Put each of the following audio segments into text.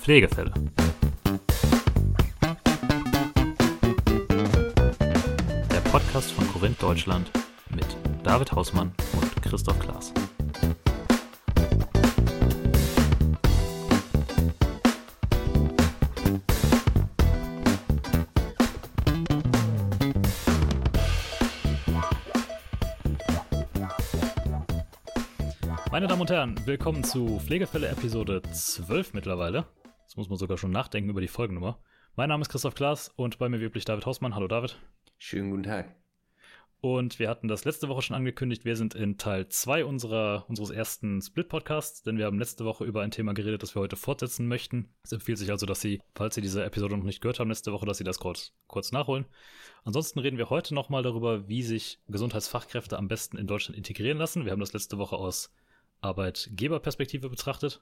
Pflegefälle. Der Podcast von Korinth Deutschland mit David Hausmann und Christoph Klaas. Meine Damen und Herren, willkommen zu Pflegefälle Episode 12 mittlerweile. Jetzt muss man sogar schon nachdenken über die Folgennummer. Mein Name ist Christoph Klaas und bei mir wie üblich David Hausmann. Hallo David. Schönen guten Tag. Und wir hatten das letzte Woche schon angekündigt, wir sind in Teil 2 unseres ersten Split-Podcasts, denn wir haben letzte Woche über ein Thema geredet, das wir heute fortsetzen möchten. Es empfiehlt sich also, dass Sie, falls Sie diese Episode noch nicht gehört haben letzte Woche, dass Sie das kurz nachholen. Ansonsten reden wir heute nochmal darüber, wie sich Gesundheitsfachkräfte am besten in Deutschland integrieren lassen. Wir haben das letzte Woche aus Arbeitgeberperspektive betrachtet.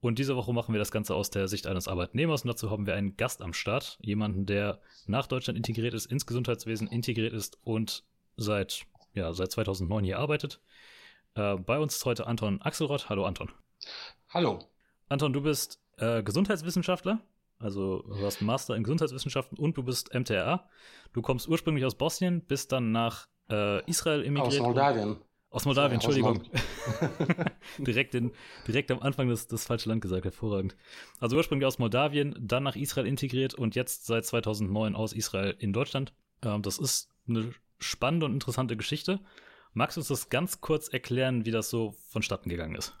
Und diese Woche machen wir das Ganze aus der Sicht eines Arbeitnehmers und dazu haben wir einen Gast am Start. Jemanden, der nach Deutschland integriert ist, ins Gesundheitswesen integriert ist und seit 2009 hier arbeitet. Bei uns ist heute Anton Axelroth. Hallo Anton. Hallo. Anton, du bist Gesundheitswissenschaftler, also du hast einen Master in Gesundheitswissenschaften und du bist MTRA. Du kommst ursprünglich aus Bosnien, bist dann nach Israel emigriert. Aus Moldawien. Aus Moldawien, Entschuldigung. direkt am Anfang das falsche Land gesagt, hervorragend. Also ursprünglich aus Moldawien, dann nach Israel integriert und jetzt seit 2009 aus Israel in Deutschland. Das ist eine spannende und interessante Geschichte. Magst du uns das ganz kurz erklären, wie das so vonstatten gegangen ist?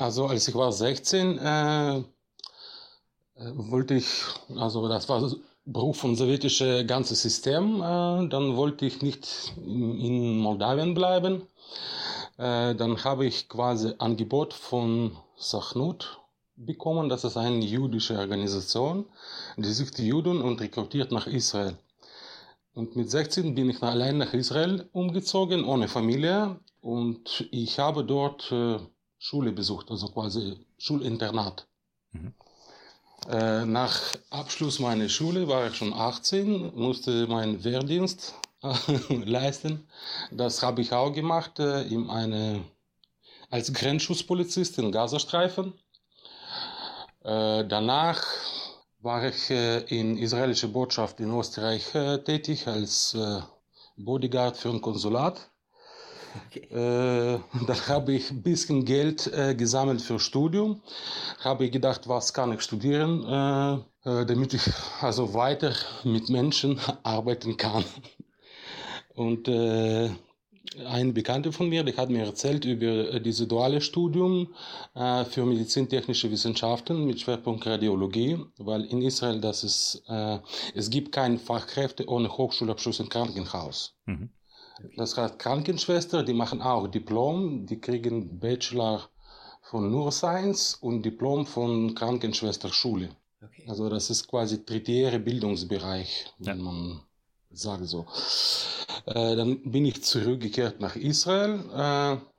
Also als ich war 16, das war Beruf vom sowjetischen ganzen System, dann wollte ich nicht in Moldawien bleiben. Dann habe ich quasi Angebot von Sachnut bekommen, das ist eine jüdische Organisation, die sucht Juden und rekrutiert nach Israel. Und mit 16 bin ich allein nach Israel umgezogen, ohne Familie, und ich habe dort Schule besucht, also quasi Schulinternat. Mhm. Nach Abschluss meiner Schule war ich schon 18, musste meinen Wehrdienst leisten. Das habe ich auch gemacht als Grenzschutzpolizist im Gazastreifen. Danach war ich in israelischer Botschaft in Österreich tätig als Bodyguard für ein Konsulat. Okay. Da habe ich ein bisschen Geld gesammelt für Studium. Habe ich gedacht, was kann ich studieren, damit ich also weiter mit Menschen arbeiten kann. Und ein Bekannter von mir, der hat mir erzählt über dieses duale Studium für medizintechnische Wissenschaften mit Schwerpunkt Radiologie, weil in Israel es gibt keine Fachkräfte ohne Hochschulabschluss im Krankenhaus. Mhm. Das heißt, Krankenschwester, die machen auch Diplom, die kriegen Bachelor von Neuroscience und Diplom von Krankenschwesterschule. Okay. Also das ist quasi tertiärer Bildungsbereich, wenn man sagt so. Dann bin ich zurückgekehrt nach Israel,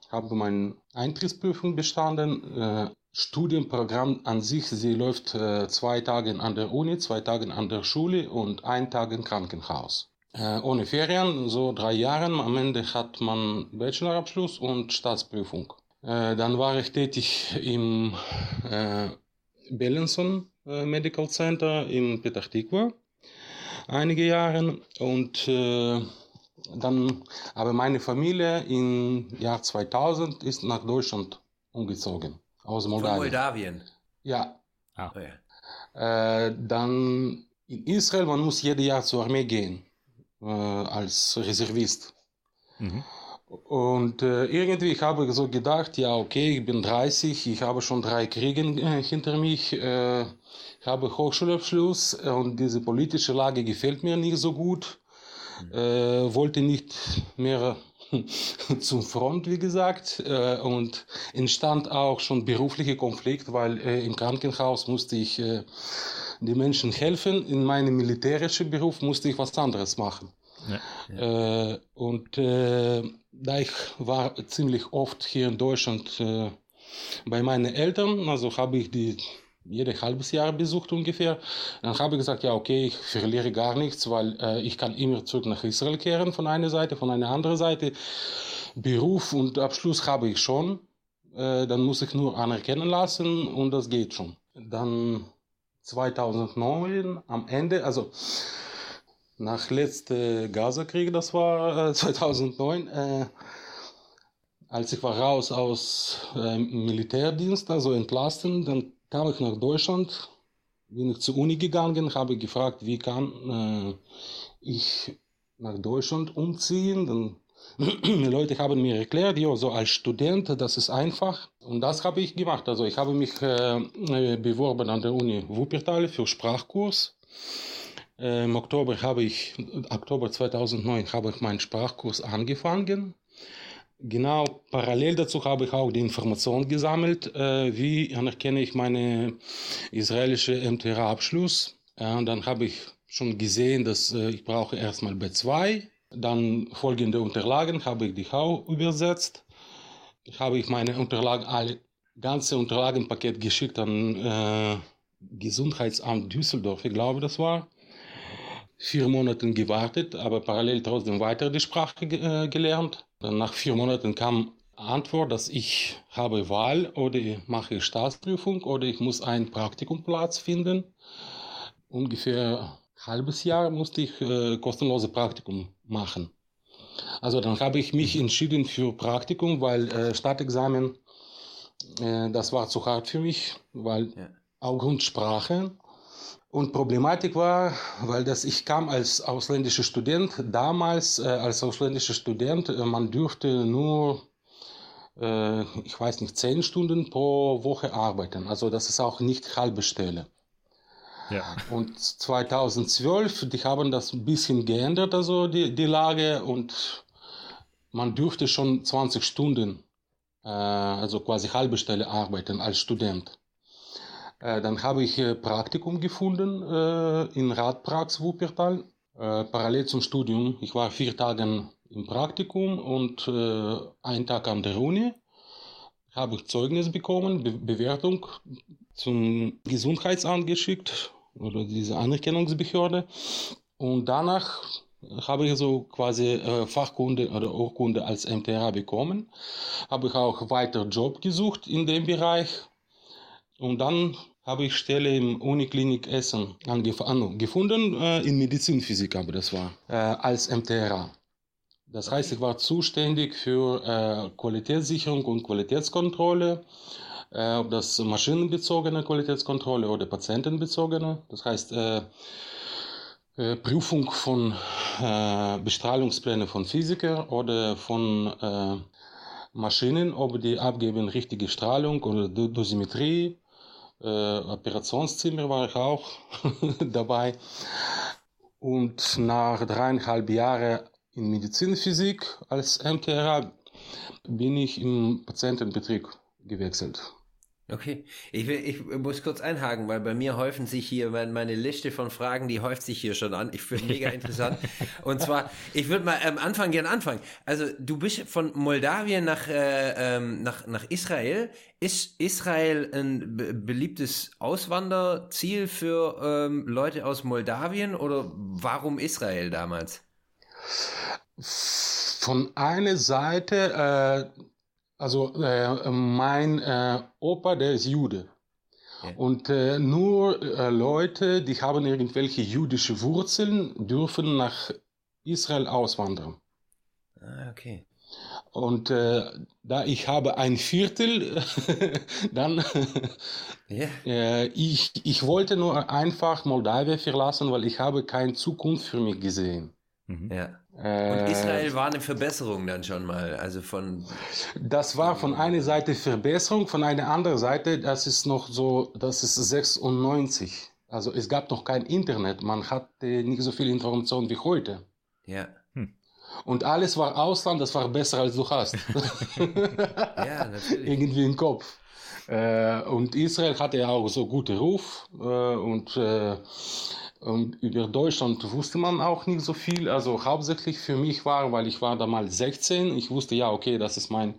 habe meine Eintrittsprüfung bestanden. Studienprogramm an sich, sie läuft 2 Tage an der Uni, 2 Tage an der Schule und 1 Tag im Krankenhaus. Ohne Ferien, so 3 Jahre, am Ende hat man Bachelorabschluss und Staatsprüfung. Dann war ich tätig im Bellenson Medical Center in Petach Tikva, einige Jahre. Und dann, aber meine Familie im Jahr 2000 ist nach Deutschland umgezogen, aus Moldawien. Von Moldawien? Ja. Ah. Dann in Israel, man muss jedes Jahr zur Armee gehen. Als Reservist. Mhm. Und irgendwie habe ich so gedacht, ja okay, ich bin 30, ich habe schon 3 Kriege hinter mich, ich habe Hochschulabschluss und diese politische Lage gefällt mir nicht so gut, wollte nicht mehr zum Front, wie gesagt, und entstand auch schon beruflicher Konflikt, weil im Krankenhaus musste ich die Menschen helfen, in meinem militärischen Beruf musste ich was anderes machen. Ja. Da ich war ziemlich oft hier in Deutschland bei meinen Eltern, also habe ich die jedes halbes Jahr besucht ungefähr, dann habe ich gesagt, ja okay, ich verliere gar nichts, weil ich kann immer zurück nach Israel kehren von einer Seite, von einer anderen Seite. Beruf und Abschluss habe ich schon, dann muss ich nur anerkennen lassen und das geht schon. Dann 2009 am Ende, also nach letzten Gazakrieg, das war 2009, als ich war raus aus Militärdienst, also entlassen, dann kam ich nach Deutschland, bin ich zur Uni gegangen, habe gefragt, wie kann ich nach Deutschland umziehen. Dann Leute haben mir erklärt, ja, so als Student, das ist einfach. Und das habe ich gemacht. Also ich habe mich beworben an der Uni Wuppertal für Sprachkurs. Im Oktober 2009 habe ich meinen Sprachkurs angefangen. Genau, parallel dazu habe ich auch die Information gesammelt, wie anerkenne ich meinen israelischen MTRA-Abschluss. Und dann habe ich schon gesehen, dass ich brauche erstmal B2. Dann folgende Unterlagen habe ich die auch übersetzt. Ich habe meine Unterlagen, alle ganze Unterlagenpaket geschickt an Gesundheitsamt Düsseldorf, ich glaube das war. 4 Monate gewartet, aber parallel trotzdem weiter die Sprache gelernt. Dann nach 4 Monaten kam Antwort, dass ich habe Wahl, oder ich mache Staatsprüfung oder ich muss einen Praktikumplatz finden. Ungefähr halbes Jahr musste ich kostenlose Praktikum machen. Also dann habe ich mich entschieden für Praktikum, weil Staatsexamen, das war zu hart für mich, weil ja. Aufgrund Sprache. Und Problematik war, weil das ich kam als ausländischer Student, damals als ausländischer Student, man dürfte nur, ich weiß nicht, 10 Stunden pro Woche arbeiten. Also das ist auch nicht halbe Stelle. Ja. Und 2012, die haben das ein bisschen geändert, also die Lage, und man dürfte schon 20 Stunden, also quasi halbe Stelle arbeiten als Student. Dann habe ich Praktikum gefunden in Radprax Wuppertal, parallel zum Studium. Ich war 4 Tage im Praktikum und 1 Tag an der Uni. Habe ich Zeugnis bekommen, Bewertung zum Gesundheitsamt geschickt oder diese Anerkennungsbehörde, und danach habe ich so quasi Fachkunde oder Urkunde als MTRA bekommen. Habe ich auch weiter Job gesucht in dem Bereich, und dann habe ich Stelle im Uniklinik Essen gefunden, in Medizinphysik, aber das war als MTRA. Das heißt, ich war zuständig für Qualitätssicherung und Qualitätskontrolle, ob das maschinenbezogene Qualitätskontrolle oder patientenbezogene. Das heißt, Prüfung von Bestrahlungsplänen von Physikern oder von Maschinen, ob die abgeben richtige Strahlung oder Dosimetrie. Operationszimmer war ich auch dabei. Und nach 3,5 Jahren in Medizinphysik als MTRA bin ich im Patientenbetrieb gewechselt. Okay, ich muss kurz einhaken, weil bei mir häufen sich hier, meine Liste von Fragen, die häuft sich hier schon an. Ich finde mega interessant. Und zwar, ich würde mal am Anfang gern anfangen. Also du bist von Moldawien nach Israel. Ist Israel ein beliebtes Auswanderziel für Leute aus Moldawien, oder warum Israel damals? Von einer Seite, mein Opa, der ist Jude. Ja. Und nur Leute, die haben irgendwelche jüdische Wurzeln, dürfen nach Israel auswandern. Ah, okay. Und da ich habe 1/4, dann yeah. Ich wollte nur einfach Moldawien verlassen, weil ich habe keine Zukunft für mich gesehen. Mhm. Ja. Und Israel war eine Verbesserung dann schon mal, also von... Das war von einer Seite Verbesserung, von einer anderen Seite, das ist noch so, das ist 96. Also es gab noch kein Internet, man hatte nicht so viel Information wie heute. Ja. Hm. Und alles war Ausland, das war besser als du hast. Ja, natürlich. Irgendwie im Kopf. Und Israel hatte ja auch so guten Ruf, und über Deutschland wusste man auch nicht so viel. Also hauptsächlich für mich war, weil ich war damals 16, ich wusste, ja, okay, das ist mein,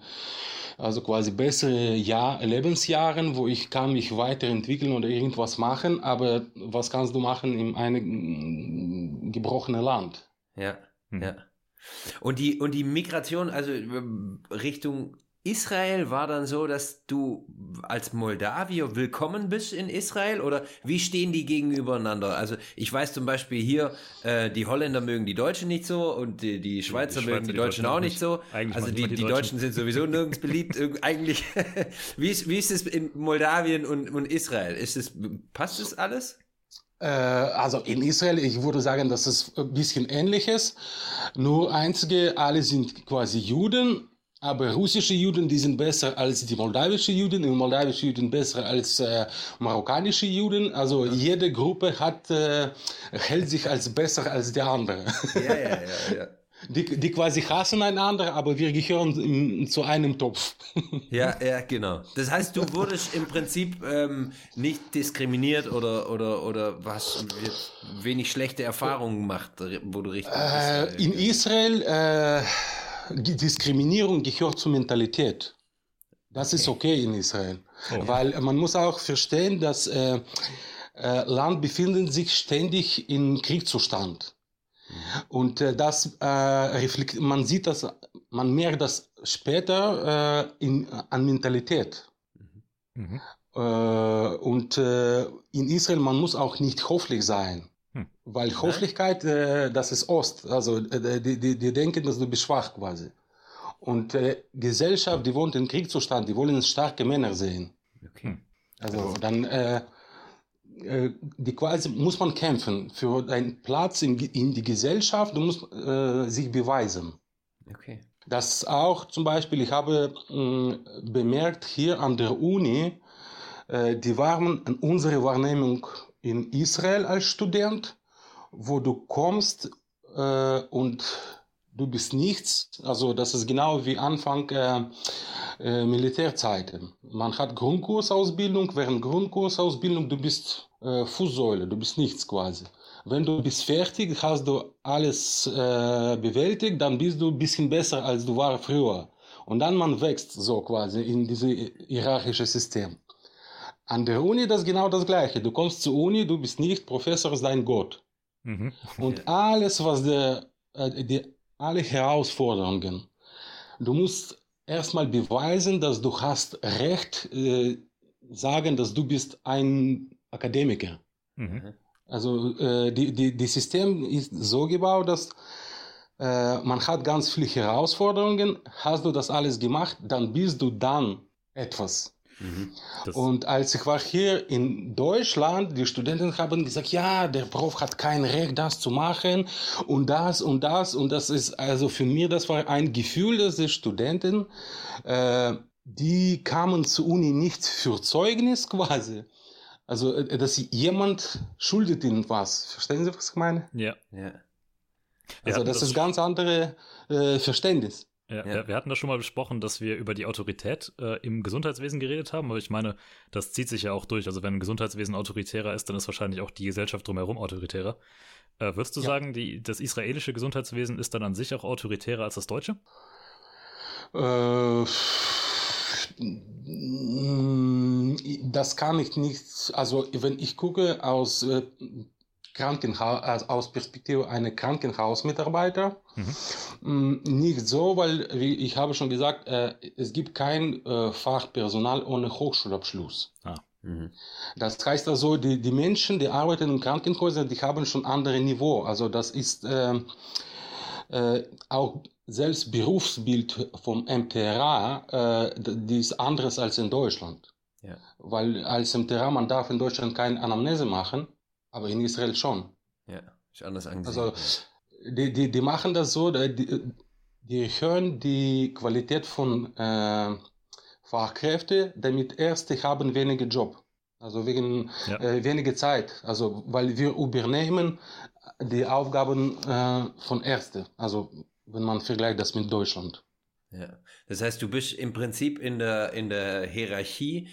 also quasi bessere Lebensjahren, wo ich kann mich weiterentwickeln oder irgendwas machen. Aber was kannst du machen in einem gebrochenen Land? Ja, ja. Und die Migration, also Richtung Israel war dann so, dass du als Moldawier willkommen bist in Israel, oder wie stehen die gegenübereinander? Also ich weiß zum Beispiel hier, die Holländer mögen die Deutschen nicht so und die Schweizer mögen die Deutschen auch nicht so. Also die Deutschen sind sowieso nirgends beliebt. Eigentlich, wie ist es in Moldawien und Israel? Passt es alles? Also in Israel, ich würde sagen, dass es ein bisschen ähnlich ist. Nur einzige, alle sind quasi Juden. Aber russische Juden, die sind besser als die moldawischen Juden, und moldawische Juden besser als marokkanische Juden. Also jede Gruppe hält sich als besser als die andere. Ja. Die quasi hassen einander, aber wir gehören zu einem Topf. Ja, genau. Das heißt, du wurdest im Prinzip nicht diskriminiert oder was, wenig schlechte Erfahrungen gemacht, wo du richtig bist. In Israel... Die Diskriminierung gehört zur Mentalität. Das ist okay in Israel. Okay. Weil man muss auch verstehen, dass Land befindet sich ständig im Kriegszustand. Und man merkt das später an Mentalität. Mhm. Und in Israel, man muss auch nicht höflich sein. Weil Höflichkeit, das ist Ost, also die denken, dass du bist schwach quasi. Und Gesellschaft, die wohnt im Kriegszustand, die wollen starke Männer sehen. Okay. Also dann quasi muss man kämpfen für deinen Platz in die Gesellschaft, du musst sich beweisen. Okay. Das auch zum Beispiel, ich habe bemerkt hier an der Uni, die waren in unserer Wahrnehmung in Israel als Student, wo du kommst und du bist nichts. Also das ist genau wie Anfang Militärzeiten. Man hat Grundkursausbildung, während Grundkursausbildung du bist Fußsäule, du bist nichts quasi. Wenn du bist fertig, hast du alles bewältigt, dann bist du ein bisschen besser als du war früher. Und dann man wächst so quasi in dieses hierarchische System. An der Uni das ist genau das Gleiche. Du kommst zur Uni, du bist nicht Professor, ist dein Gott. Mhm. Und alles, was alle Herausforderungen, du musst erstmal beweisen, dass du hast Recht, sagen, dass du bist ein Akademiker. Mhm. Also das System ist so gebaut, dass man hat ganz viele Herausforderungen. Hast du das alles gemacht, dann bist du dann etwas. Mhm. Und als ich war hier in Deutschland, die Studenten haben gesagt, ja, der Prof hat kein Recht, das zu machen und das und das. Und das ist, also für mich, das war ein Gefühl, dass die Studenten, die kamen zur Uni nicht für Zeugnis quasi. Also, dass jemand schuldet ihnen was. Verstehen Sie, was ich meine? Ja. Also, ja, das ist ganz anderes Verständnis. Ja. Wir hatten das schon mal besprochen, dass wir über die Autorität im Gesundheitswesen geredet haben, aber ich meine, das zieht sich ja auch durch. Also wenn ein Gesundheitswesen autoritärer ist, dann ist wahrscheinlich auch die Gesellschaft drumherum autoritärer. Würdest du sagen, das israelische Gesundheitswesen ist dann an sich auch autoritärer als das deutsche? Das kann ich nicht, also wenn ich gucke aus Perspektive einer Krankenhausmitarbeiter. Mhm. Nicht so, weil, wie ich habe schon gesagt, es gibt kein Fachpersonal ohne Hochschulabschluss. Mhm. Das heißt also, die Menschen, die arbeiten in Krankenhäusern, die haben schon andere Niveau. Also das ist auch selbst Berufsbild vom MTRA, die ist anderes als in Deutschland. Ja. Weil als MTRA, man darf in Deutschland keine Anamnese machen. Aber in Israel schon. Ja, ist anders angesehen. Also, die machen das so, die hören die Qualität von Fachkräften, damit Ärzte haben weniger Job. Also wegen weniger Zeit. Also, weil wir übernehmen die Aufgaben von Ärzten. Also, wenn man vergleicht das mit Deutschland. Ja, das heißt, du bist im Prinzip in der Hierarchie,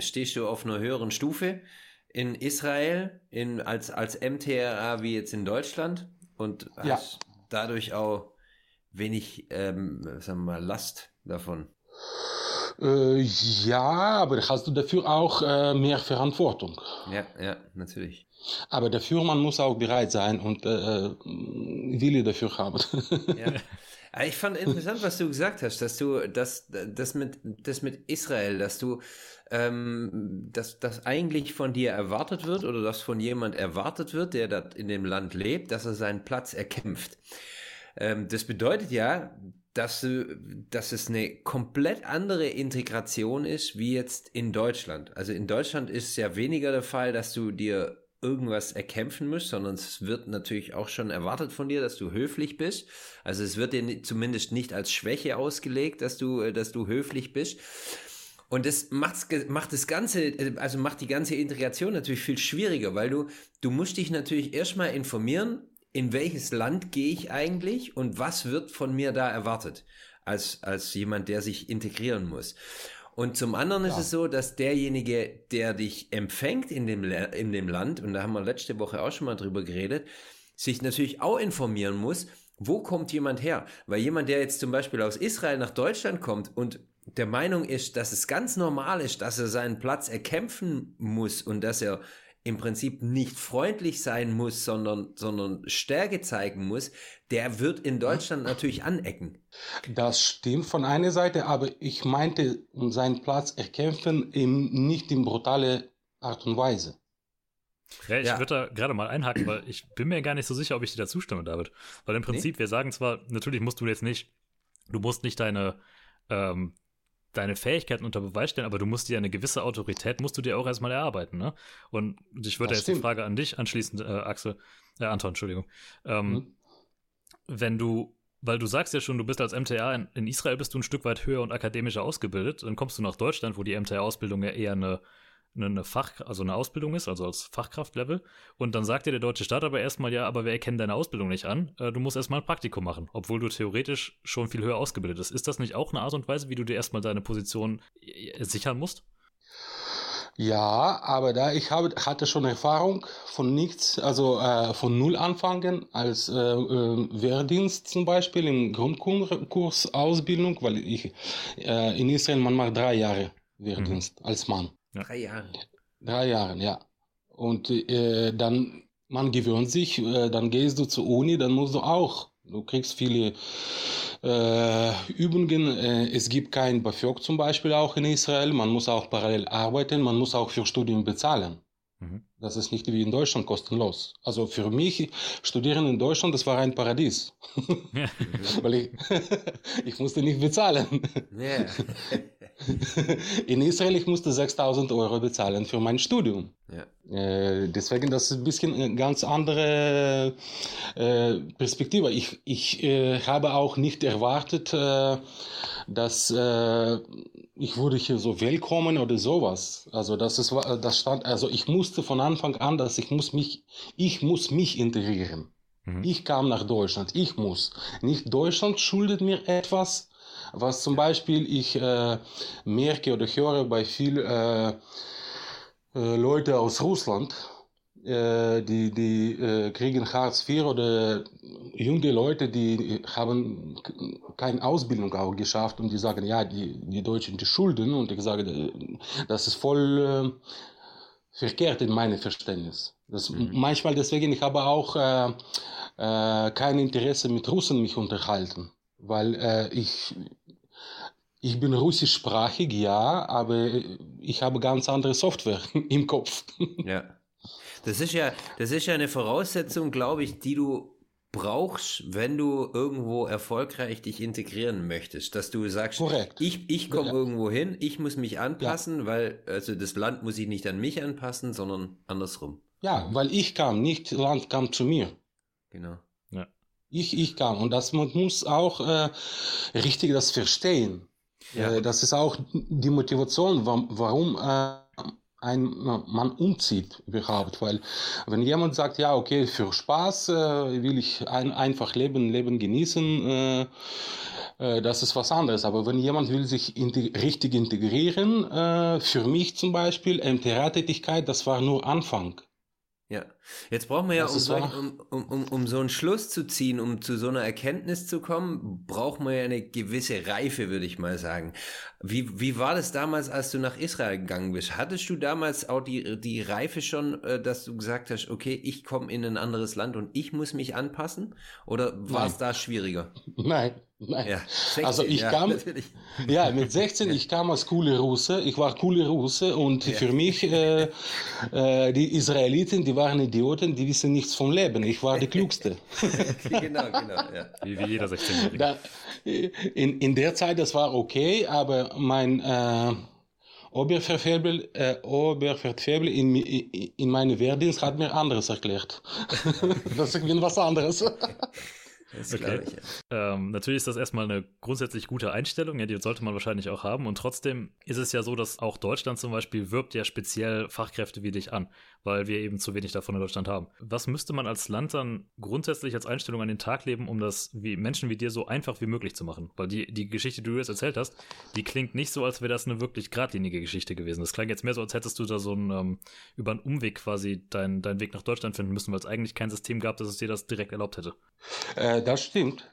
stehst du auf einer höheren Stufe. In Israel, als MTRA wie jetzt in Deutschland und hast dadurch auch wenig, sagen wir mal, Last davon. Aber hast du dafür auch mehr Verantwortung. Ja, natürlich. Aber dafür, man muss auch bereit sein und Wille dafür haben. Ja. Ich fand interessant, was du gesagt hast, dass du das mit Israel, dass du dass das eigentlich von dir erwartet wird oder dass von jemand erwartet wird, der da in dem Land lebt, dass er seinen Platz erkämpft. Das bedeutet ja, dass es eine komplett andere Integration ist, wie jetzt in Deutschland. Also in Deutschland ist ja weniger der Fall, dass du dir irgendwas erkämpfen müsst, sondern es wird natürlich auch schon erwartet von dir, dass du höflich bist. Also es wird dir zumindest nicht als Schwäche ausgelegt, dass du höflich bist. Und das macht die ganze Integration natürlich viel schwieriger, weil du musst dich natürlich erstmal informieren, in welches Land gehe ich eigentlich und was wird von mir da erwartet, als jemand, der sich integrieren muss. Und zum anderen ist es so, dass derjenige, der dich empfängt in dem Land, und da haben wir letzte Woche auch schon mal drüber geredet, sich natürlich auch informieren muss, wo kommt jemand her? Weil jemand, der jetzt zum Beispiel aus Israel nach Deutschland kommt und der Meinung ist, dass es ganz normal ist, dass er seinen Platz erkämpfen muss und dass er im Prinzip nicht freundlich sein muss, sondern Stärke zeigen muss, der wird in Deutschland natürlich anecken. Das stimmt von einer Seite, aber ich meinte, seinen Platz erkämpfen nicht in brutale Art und Weise. Ja, ich würde da gerade mal einhaken, weil ich bin mir gar nicht so sicher, ob ich dir da zustimme, David. Weil im Prinzip, wir sagen zwar, natürlich musst du nicht deine deine Fähigkeiten unter Beweis stellen, aber du musst dir eine gewisse Autorität, musst du dir auch erstmal erarbeiten, ne? Und ich würde jetzt die Frage an dich anschließend, Anton, Entschuldigung. Wenn du, weil du sagst ja schon, du bist als MTA, in Israel bist du ein Stück weit höher und akademischer ausgebildet, dann kommst du nach Deutschland, wo die MTA-Ausbildung ja eher eine Ausbildung ist, also als Fachkraftlevel. Und dann sagt dir der deutsche Staat aber erstmal, ja, aber wir erkennen deine Ausbildung nicht an. Du musst erstmal ein Praktikum machen, obwohl du theoretisch schon viel höher ausgebildet bist. Ist das nicht auch eine Art und Weise, wie du dir erstmal deine Position sichern musst? Ja, aber da hatte schon Erfahrung von nichts, also von null anfangen als Wehrdienst zum Beispiel im Grundkurs Ausbildung, weil ich in Israel man macht 3 Jahre Wehrdienst als Mann. 3 Jahre. 3 Jahre, ja. Und dann, man gewöhnt sich, dann gehst du zur Uni, dann musst du auch. Du kriegst viele Übungen. Es gibt kein BAföG zum Beispiel auch in Israel. Man muss auch parallel arbeiten, man muss auch für Studien bezahlen. Das ist nicht wie in Deutschland kostenlos. Also für mich, Studieren in Deutschland, das war ein Paradies. Ja. Weil ich musste nicht bezahlen. Ja. In Israel, ich musste 6.000 € bezahlen für mein Studium. Ja. Deswegen, das ist ein bisschen eine ganz andere Perspektive. Ich habe auch nicht erwartet, dass ich wurde hier so willkommen oder sowas. Also ich musste von Anfang an, dass ich muss mich integrieren. Ich kam nach Deutschland, ich muss. Nicht Deutschland schuldet mir etwas, was zum Beispiel ich merke oder höre bei vielen Leuten aus Russland, die kriegen Hartz IV oder junge Leute, die haben keine Ausbildung auch geschafft und die sagen, ja, die Deutschen, die schulden, und ich sage, das ist voll verkehrt in meinem Verständnis. Das, manchmal deswegen, ich habe auch kein Interesse mit Russen mich unterhalten, weil ich bin russischsprachig, ja, aber ich habe ganz andere Software im Kopf. Ja. Das ist ja eine Voraussetzung, glaube ich, die du brauchst, wenn du irgendwo erfolgreich dich integrieren möchtest, dass du sagst, korrekt, ich komme irgendwo hin, ich muss mich anpassen, weil also das Land muss sich nicht an mich anpassen, sondern andersrum. Ja, weil ich kam, nicht Land kam zu mir. Genau. Ja. Ich kam, und das man muss auch richtig das verstehen. Ja. Das ist auch die Motivation, warum man umzieht überhaupt, weil wenn jemand sagt, ja, okay, für Spaß will ich einfach Leben genießen, das ist was anderes, aber wenn jemand will sich richtig integrieren, für mich zum Beispiel, MTRA-Tätigkeit, das war nur Anfang. Ja, jetzt brauchen wir ja, um so einen Schluss zu ziehen, um zu so einer Erkenntnis zu kommen, braucht man ja eine gewisse Reife, würde ich mal sagen. Wie war das damals, als du nach Israel gegangen bist? Hattest du damals auch die Reife schon, dass du gesagt hast, okay, ich komme in ein anderes Land und ich muss mich anpassen? Oder war es da schwieriger? Nein, Nein. Ja, 16, also ich kam, natürlich. Ja, mit 16, ich kam als coole Russe, ich war coole Russe und für mich, die Israeliten, die waren Idioten, die wissen nichts vom Leben, ich war die Klügste. Genau, ja. Wie jeder 16-Jährige. In der Zeit, das war okay, aber mein Oberfeldwebel in meinem Wehrdienst hat mir anderes erklärt. Das ist was anderes. Das okay. Ich, ja. Natürlich ist das erstmal eine grundsätzlich gute Einstellung, ja, die sollte man wahrscheinlich auch haben. Und trotzdem ist es ja so, dass auch Deutschland zum Beispiel wirbt ja speziell Fachkräfte wie dich an, weil wir eben zu wenig davon in Deutschland haben. Was müsste man als Land dann grundsätzlich als Einstellung an den Tag legen, um das wie Menschen wie dir so einfach wie möglich zu machen? Weil die Geschichte, die du jetzt erzählt hast, die klingt nicht so, als wäre das eine wirklich geradlinige Geschichte gewesen. Das klang jetzt mehr so, als hättest du da so einen, über einen Umweg quasi deinen Weg nach Deutschland finden müssen, weil es eigentlich kein System gab, das es dir das direkt erlaubt hätte. Das stimmt.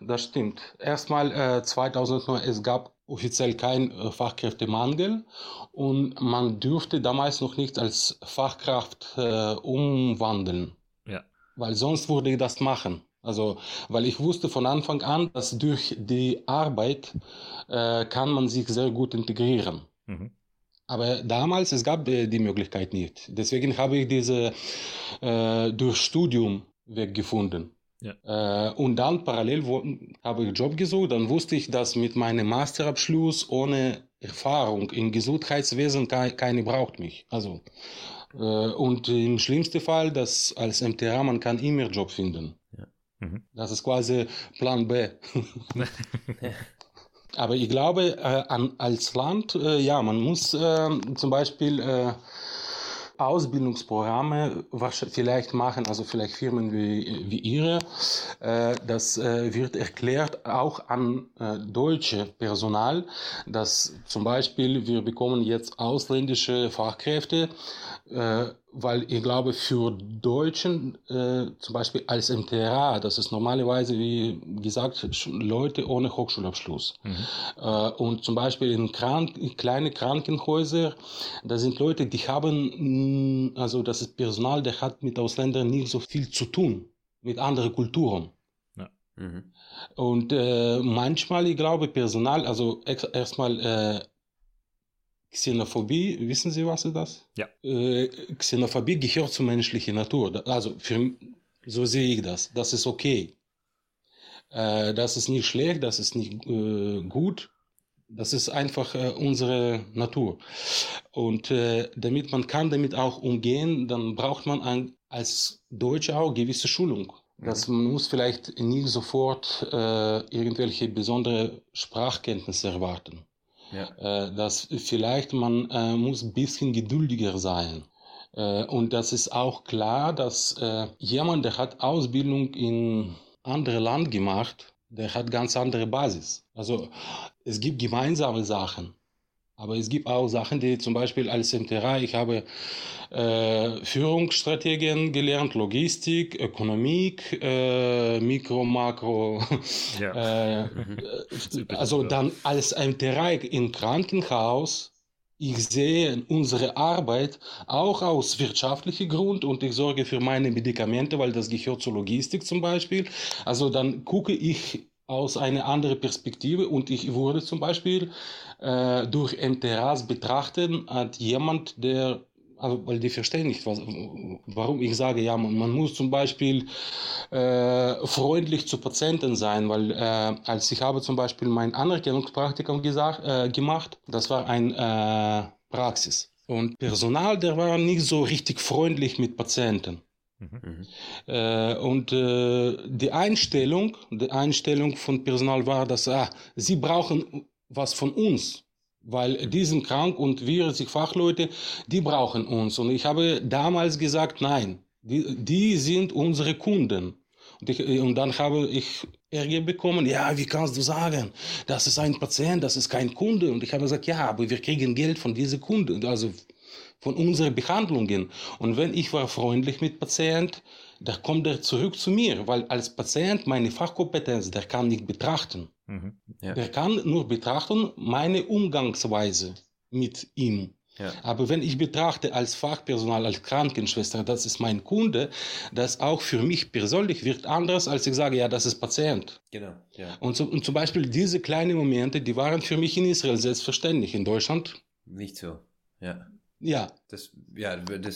Erstmal 2009, es gab offiziell keinen Fachkräftemangel und man dürfte damals noch nicht als Fachkraft umwandeln, ja. Weil sonst würde ich das machen. Also, weil ich wusste von Anfang an, dass durch die Arbeit kann man sich sehr gut integrieren. Mhm. Aber damals, es gab die Möglichkeit nicht. Deswegen habe ich diese durch Studium weggefunden. Ja. Und dann parallel habe ich einen Job gesucht, dann wusste ich, dass mit meinem Masterabschluss ohne Erfahrung im Gesundheitswesen keine braucht mich. Also, und im schlimmsten Fall, dass als MTRA man kann immer Job finden. Ja. Mhm. Das ist quasi Plan B. Aber ich glaube, als Land, man muss zum Beispiel... Ausbildungsprogramme vielleicht machen, also vielleicht Firmen wie Ihre, das wird erklärt auch an deutsche Personal, dass zum Beispiel wir bekommen jetzt ausländische Fachkräfte, weil ich glaube für Deutschen, zum Beispiel als MTRA, das ist normalerweise, wie gesagt, Leute ohne Hochschulabschluss. Mhm. Und zum Beispiel in kleine Krankenhäuser, da sind Leute, die haben, also das ist Personal, der hat mit Ausländern nicht so viel zu tun, mit anderen Kulturen. Ja. Mhm. Und manchmal, ich glaube, Personal, also erstmal Xenophobie, wissen Sie, was ist das? Ja. Xenophobie gehört zur menschlichen Natur. Also so sehe ich das. Das ist okay. Das ist nicht schlecht, das ist nicht gut. Das ist einfach unsere Natur. Und damit man kann damit auch umgehen, dann braucht man als Deutscher auch gewisse Schulung. Das muss vielleicht nicht sofort irgendwelche besondere Sprachkenntnisse erwarten. Ja. Dass vielleicht man muss ein bisschen geduldiger sein. Und das ist auch klar, dass jemand, der hat Ausbildung in anderem Land gemacht, der hat ganz andere Basis. Also es gibt gemeinsame Sachen, aber es gibt auch Sachen, die zum Beispiel als MTRA, ich habe Führungsstrategien gelernt, Logistik, Ökonomik, Mikro, Makro. Ja. Also dann als MTRA im Krankenhaus, ich sehe unsere Arbeit auch aus wirtschaftlichen Grund und ich sorge für meine Medikamente, weil das gehört zur Logistik zum Beispiel. Also dann gucke ich aus einer anderen Perspektive und ich wurde zum Beispiel durch MTRAs betrachtet als jemand, der, also, weil die verstehen nicht, warum ich sage, ja, man muss zum Beispiel freundlich zu Patienten sein, weil als ich habe zum Beispiel mein Anerkennungspraktikum gemacht, das war ein Praxis und Personal, der war nicht so richtig freundlich mit Patienten. Mhm. Und die Einstellung von Personal war, dass sie brauchen was von uns, weil die sind krank und wir, die Fachleute, die brauchen uns. Und ich habe damals gesagt, nein, die sind unsere Kunden. Und dann habe ich Ärger bekommen, ja, wie kannst du sagen, das ist ein Patient, das ist kein Kunde. Und ich habe gesagt, ja, aber wir kriegen Geld von diesen Kunden, also von unseren Behandlungen. Und wenn ich war freundlich mit Patient, da kommt er zurück zu mir, weil als Patient meine Fachkompetenz, der kann nicht betrachten. Mhm. Ja. Der kann nur betrachten meine Umgangsweise mit ihm. Ja. Aber wenn ich betrachte als Fachpersonal, als Krankenschwester, das ist mein Kunde, das auch für mich persönlich wirkt anders, als ich sage, ja, das ist Patient. Genau. Ja. Und zum Beispiel diese kleinen Momente, die waren für mich in Israel selbstverständlich, in Deutschland nicht so. Ja. Ja. Das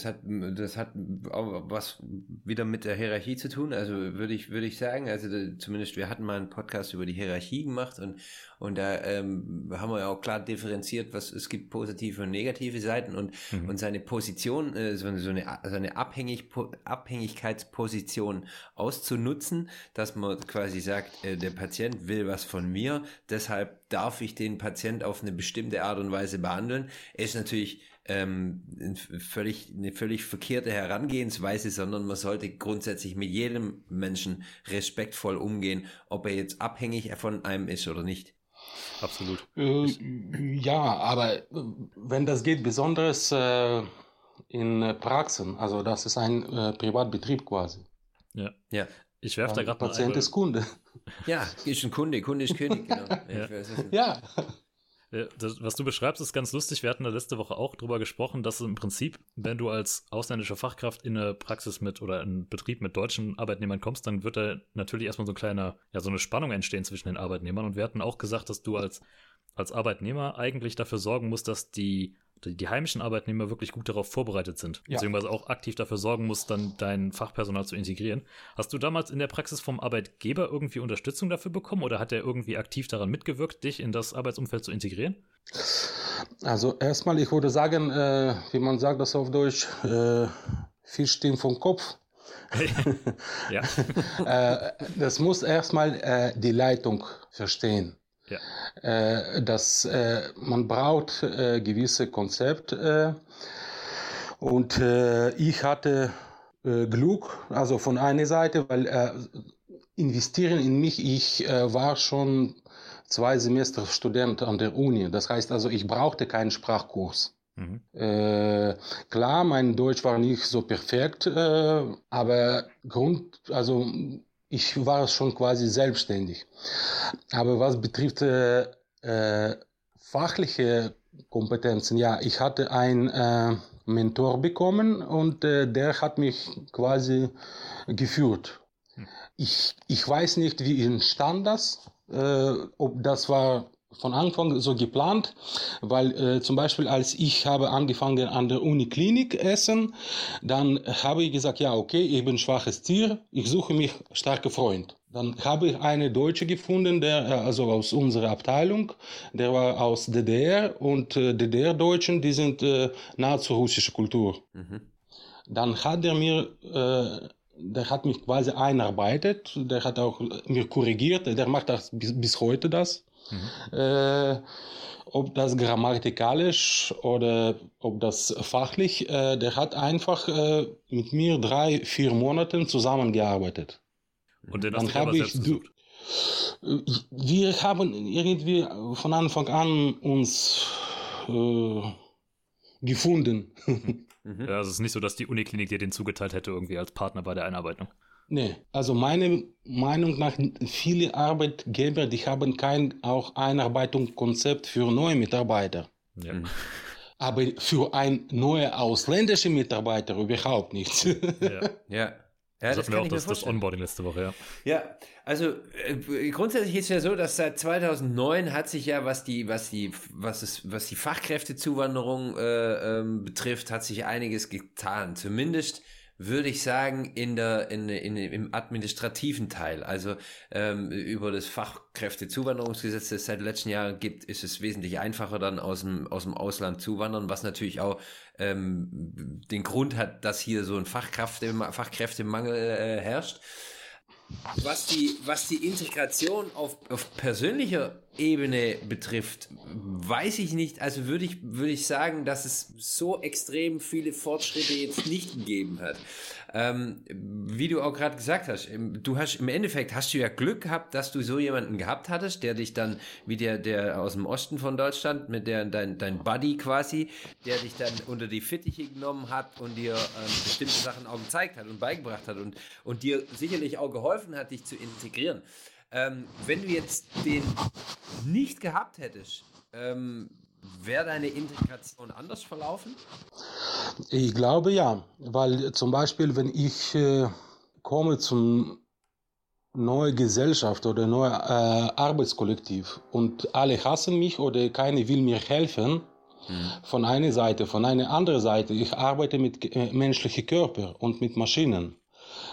hat auch was wieder mit der Hierarchie zu tun. Also würde ich sagen, also zumindest wir hatten mal einen Podcast über die Hierarchie gemacht und da haben wir auch klar differenziert, was es gibt positive und negative Seiten und seine Position, so eine Abhängigkeitsposition auszunutzen, dass man quasi sagt, der Patient will was von mir, deshalb darf ich den Patient auf eine bestimmte Art und Weise behandeln, ist natürlich eine völlig verkehrte Herangehensweise, sondern man sollte grundsätzlich mit jedem Menschen respektvoll umgehen, ob er jetzt abhängig von einem ist oder nicht. Absolut. Ja, aber wenn das geht, besonders in Praxen, also das ist ein Privatbetrieb quasi. Ja, ja. Ich werfe da gerade mal ein. Patient ist Kunde. Ja, ist ein Kunde. Kunde ist König, genau. Ja. Ich weiß, ja. Das, was du beschreibst, ist ganz lustig. Wir hatten da letzte Woche auch drüber gesprochen, dass im Prinzip, wenn du als ausländische Fachkraft in eine Praxis mit oder in einen Betrieb mit deutschen Arbeitnehmern kommst, dann wird da natürlich erstmal so eine Spannung entstehen zwischen den Arbeitnehmern. Und wir hatten auch gesagt, dass du als Arbeitnehmer eigentlich dafür sorgen musst, dass die heimischen Arbeitnehmer wirklich gut darauf vorbereitet sind, ja, beziehungsweise auch aktiv dafür sorgen musst, dann dein Fachpersonal zu integrieren. Hast du damals in der Praxis vom Arbeitgeber irgendwie Unterstützung dafür bekommen oder hat er irgendwie aktiv daran mitgewirkt, dich in das Arbeitsumfeld zu integrieren? Also erstmal, ich würde sagen, wie man sagt das auf Deutsch, viel stimmt vom Kopf. Ja. Das muss erstmal die Leitung verstehen. Ja. Dass man braucht gewisse Konzepte und ich hatte Glück, also von einer Seite, weil investieren in mich, ich war schon 2 Semester Student an der Uni, das heißt also, ich brauchte keinen Sprachkurs. Mhm. Klar, mein Deutsch war nicht so perfekt, aber ich war schon quasi selbstständig. Aber was betrifft fachliche Kompetenzen, ja, ich hatte einen Mentor bekommen und der hat mich quasi geführt. Ich weiß nicht, wie entstand das, ob das war von Anfang so geplant, weil zum Beispiel als ich habe angefangen an der Uniklinik Essen, dann habe ich gesagt, ja okay, ich bin schwaches Tier, ich suche mich starke Freund. Dann habe ich einen Deutschen gefunden, der also aus unserer Abteilung, der war aus DDR und DDR-Deutschen, die sind nahezu russische Kultur. Mhm. Dann hat er mir der hat mich quasi einarbeitet, der hat auch mir korrigiert, der macht das bis heute das. Mhm. Ob das grammatikalisch oder ob das fachlich, der hat einfach mit mir 3-4 Monaten zusammengearbeitet. Und den hast du selbst besucht? Wir haben irgendwie von Anfang an uns gefunden. Mhm. Ja, also es ist nicht so, dass die Uniklinik dir den zugeteilt hätte irgendwie als Partner bei der Einarbeitung. Nee, also meiner Meinung nach, viele Arbeitgeber, die haben kein auch Einarbeitungskonzept für neue Mitarbeiter. Ja. Aber für einen neuen ausländischen Mitarbeiter überhaupt nicht. Ja, ja. Ja, das hatten wir auch das Onboarding letzte Woche, ja. Ja, also grundsätzlich ist es ja so, dass seit 2009 hat sich ja, was die Fachkräftezuwanderung betrifft, hat sich einiges getan. Zumindest würde ich sagen, im administrativen Teil. Also über das Fachkräftezuwanderungsgesetz, das es seit letzten Jahren gibt, ist es wesentlich einfacher, dann aus dem Ausland zu wandern, was natürlich auch den Grund hat, dass hier so ein Fachkräftemangel herrscht. Was die Integration auf persönlicher Ebene betrifft, weiß ich nicht. Also würde ich sagen, dass es so extrem viele Fortschritte jetzt nicht gegeben hat. Wie du auch gerade gesagt hast, im Endeffekt hast du ja Glück gehabt, dass du so jemanden gehabt hattest, der dich dann, wie der aus dem Osten von Deutschland, mit dein Buddy quasi, der dich dann unter die Fittiche genommen hat und dir bestimmte Sachen auch gezeigt hat und beigebracht hat und dir sicherlich auch geholfen hat, dich zu integrieren. Wenn du jetzt den nicht gehabt hättest, Wäre deine Indikation anders verlaufen? Ich glaube ja, weil zum Beispiel, wenn ich komme zum neue Gesellschaft oder neue Arbeitskollektiv und alle hassen mich oder keiner will mir helfen, von einer Seite, von einer anderen Seite, ich arbeite mit menschlichen Körper und mit Maschinen.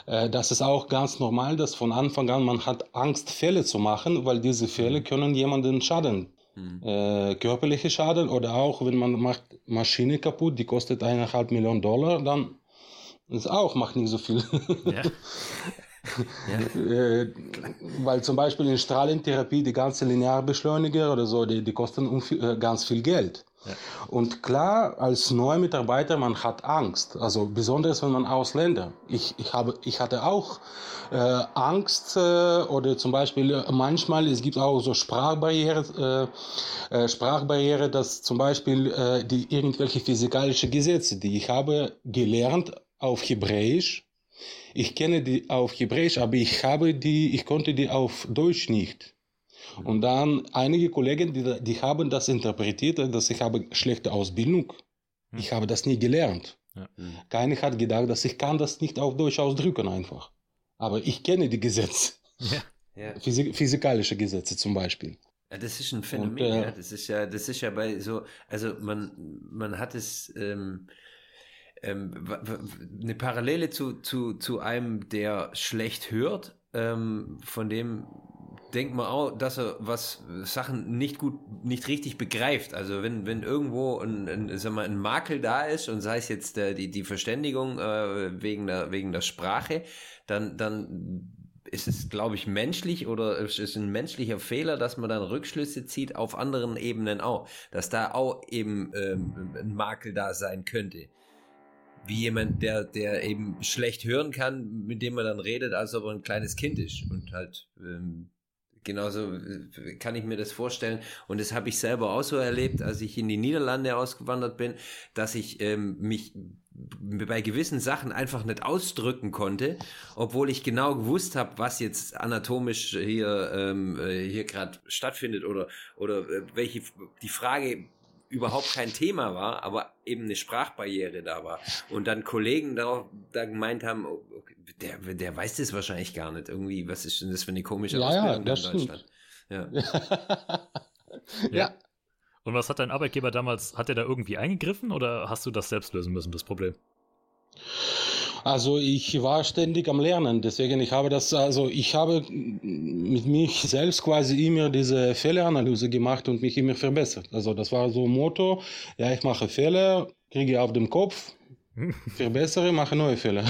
Das ist auch ganz normal, dass von Anfang an man hat Angst, Fehler zu machen, weil diese Fehler können jemanden schaden. Körperliche Schaden oder auch, wenn man macht Maschine kaputt, die kostet $1,5 Millionen, dann ist auch, macht nicht so viel. Ja. Ja. Weil zum Beispiel in Strahlentherapie die ganzen Linearbeschleuniger oder so, die kosten ganz viel Geld. Ja. Und klar, als neuer Mitarbeiter, man hat Angst. Also besonders, wenn man Ausländer. Ich hatte auch Angst oder zum Beispiel manchmal, es gibt auch so Sprachbarriere, dass zum Beispiel die irgendwelche physikalischen Gesetze, die ich habe gelernt auf Hebräisch, ich kenne die auf Hebräisch, aber ich konnte die auf Deutsch nicht. Und dann einige Kollegen, die haben das interpretiert, dass ich habe schlechte Ausbildung. Ich habe das nie gelernt. Ja. Keiner hat gedacht, dass ich kann das nicht auf Deutsch ausdrücken einfach. Aber ich kenne die Gesetze. Ja. Ja. Physikalische Gesetze zum Beispiel. Ja, das ist ein Phänomen. Und, ja. Das ist ja bei so, also man hat es. Eine Parallele zu einem, der schlecht hört, von dem denkt man auch, dass er Sachen nicht richtig begreift. Also wenn irgendwo ein Makel da ist und sei es jetzt die Verständigung wegen der Sprache, dann ist es, glaube ich, menschlich oder es ist ein menschlicher Fehler, dass man dann Rückschlüsse zieht auf anderen Ebenen auch, dass da auch eben ein Makel da sein könnte. Wie jemand, der eben schlecht hören kann, mit dem man dann redet, als ob er ein kleines Kind ist. Und halt genauso kann ich mir das vorstellen. Und das habe ich selber auch so erlebt, als ich in die Niederlande ausgewandert bin, dass ich mich bei gewissen Sachen einfach nicht ausdrücken konnte, obwohl ich genau gewusst habe, was jetzt anatomisch hier gerade stattfindet oder welche die Frage überhaupt kein Thema war, aber eben eine Sprachbarriere da war. Und dann Kollegen da gemeint haben, okay, der weiß das wahrscheinlich gar nicht. Irgendwie, was ist denn das für eine komische Ausbildung in Deutschland? Ja. Ja. Und was hat dein Arbeitgeber damals, hat er da irgendwie eingegriffen oder hast du das selbst lösen müssen, das Problem? Also ich war ständig am Lernen, deswegen ich habe mit mich selbst quasi immer diese Fehleranalyse gemacht und mich immer verbessert. Also das war so ein Motto, ja, ich mache Fehler, kriege auf den Kopf, verbessere, mache neue Fehler.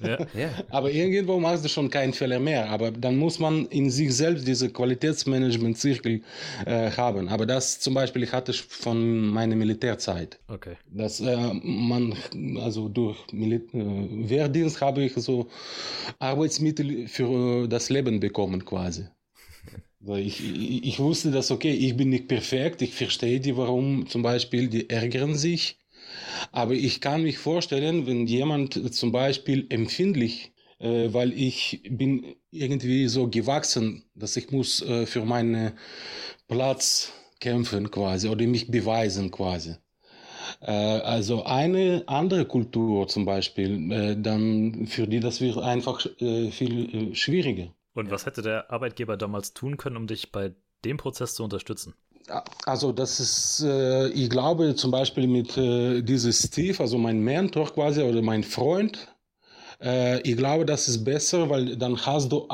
Ja, ja. Aber irgendwo machst du schon keinen Fehler mehr, aber dann muss man in sich selbst diese Qualitätsmanagement-Zirkel haben. Aber das zum Beispiel hatte ich von meiner Militärzeit. Okay. Dass durch Wehrdienst habe ich so Arbeitsmittel für das Leben bekommen quasi. Also ich wusste, dass okay, ich bin nicht perfekt, ich verstehe die, warum zum Beispiel die ärgern sich. Aber ich kann mich vorstellen, wenn jemand zum Beispiel empfindlich, weil ich bin irgendwie so gewachsen, dass ich muss für meinen Platz kämpfen quasi oder mich beweisen quasi. Also eine andere Kultur zum Beispiel, dann für die das wird einfach viel schwieriger. Und was hätte der Arbeitgeber damals tun können, um dich bei dem Prozess zu unterstützen? Also das ist, ich glaube zum Beispiel mit diesem Steve, also mein Mentor quasi oder mein Freund, ich glaube das ist besser, weil dann hast du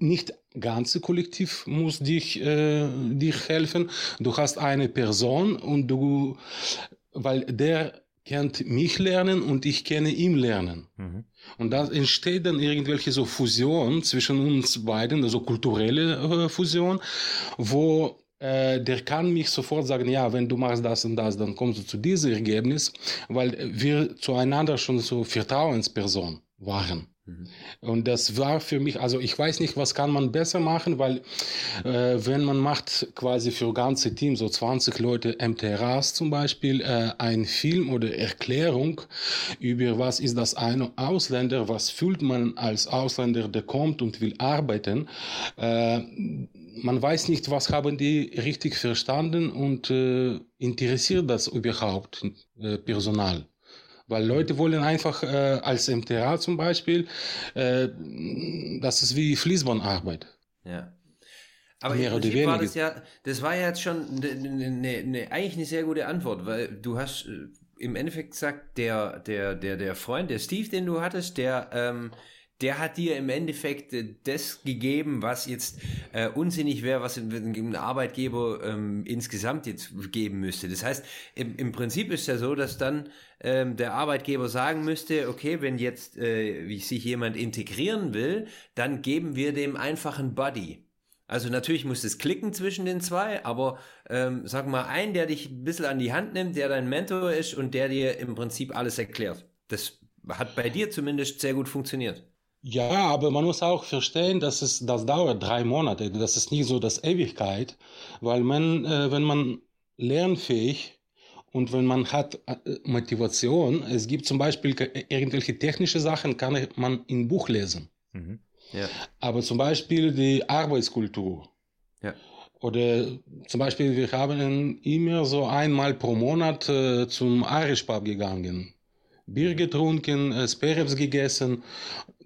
nicht ganze Kollektiv muss dich helfen, du hast eine Person und weil der kennt mich lernen und ich kenne ihm lernen. Mhm. Und da entsteht dann irgendwelche so Fusion zwischen uns beiden, also kulturelle Fusion, wo der kann mich sofort sagen, ja, wenn du machst das und das, dann kommst du zu diesem Ergebnis, weil wir zueinander schon so Vertrauenspersonen waren. Mhm. Und das war für mich, also ich weiß nicht, was kann man besser machen, weil wenn man macht quasi für ganze Team, so 20 Leute MTRAs zum Beispiel, einen Film oder Erklärung über was ist das ein Ausländer, was fühlt man als Ausländer, der kommt und will arbeiten, man weiß nicht, was haben die richtig verstanden und interessiert das überhaupt Personal. Weil Leute wollen einfach als MTRA zum Beispiel, das ist wie Fließbandarbeit. Ja. Aber im Prinzip war das ja, das war ja jetzt schon eigentlich eine sehr gute Antwort, weil du hast im Endeffekt gesagt, der Freund, der Steve, den du hattest, der hat dir im Endeffekt das gegeben, was jetzt unsinnig wäre, was ein Arbeitgeber insgesamt jetzt geben müsste. Das heißt, im Prinzip ist ja so, dass dann der Arbeitgeber sagen müsste, okay, wenn jetzt sich jemand integrieren will, dann geben wir dem einfach einen Buddy. Also natürlich muss es klicken zwischen den zwei, aber sag mal, einen, der dich ein bisschen an die Hand nimmt, der dein Mentor ist und der dir im Prinzip alles erklärt. Das hat bei dir zumindest sehr gut funktioniert. Ja, aber man muss auch verstehen, dass das dauert 3 Monate. Das ist nicht so das Ewigkeit, weil wenn man lernfähig und wenn man hat Motivation, es gibt zum Beispiel irgendwelche technische Sachen, kann man im Buch lesen. Mhm. Ja. Aber zum Beispiel die Arbeitskultur. Ja. Oder zum Beispiel, wir haben immer so einmal pro Monat zum Irish-Pub gegangen, Bier getrunken, Sperrips gegessen.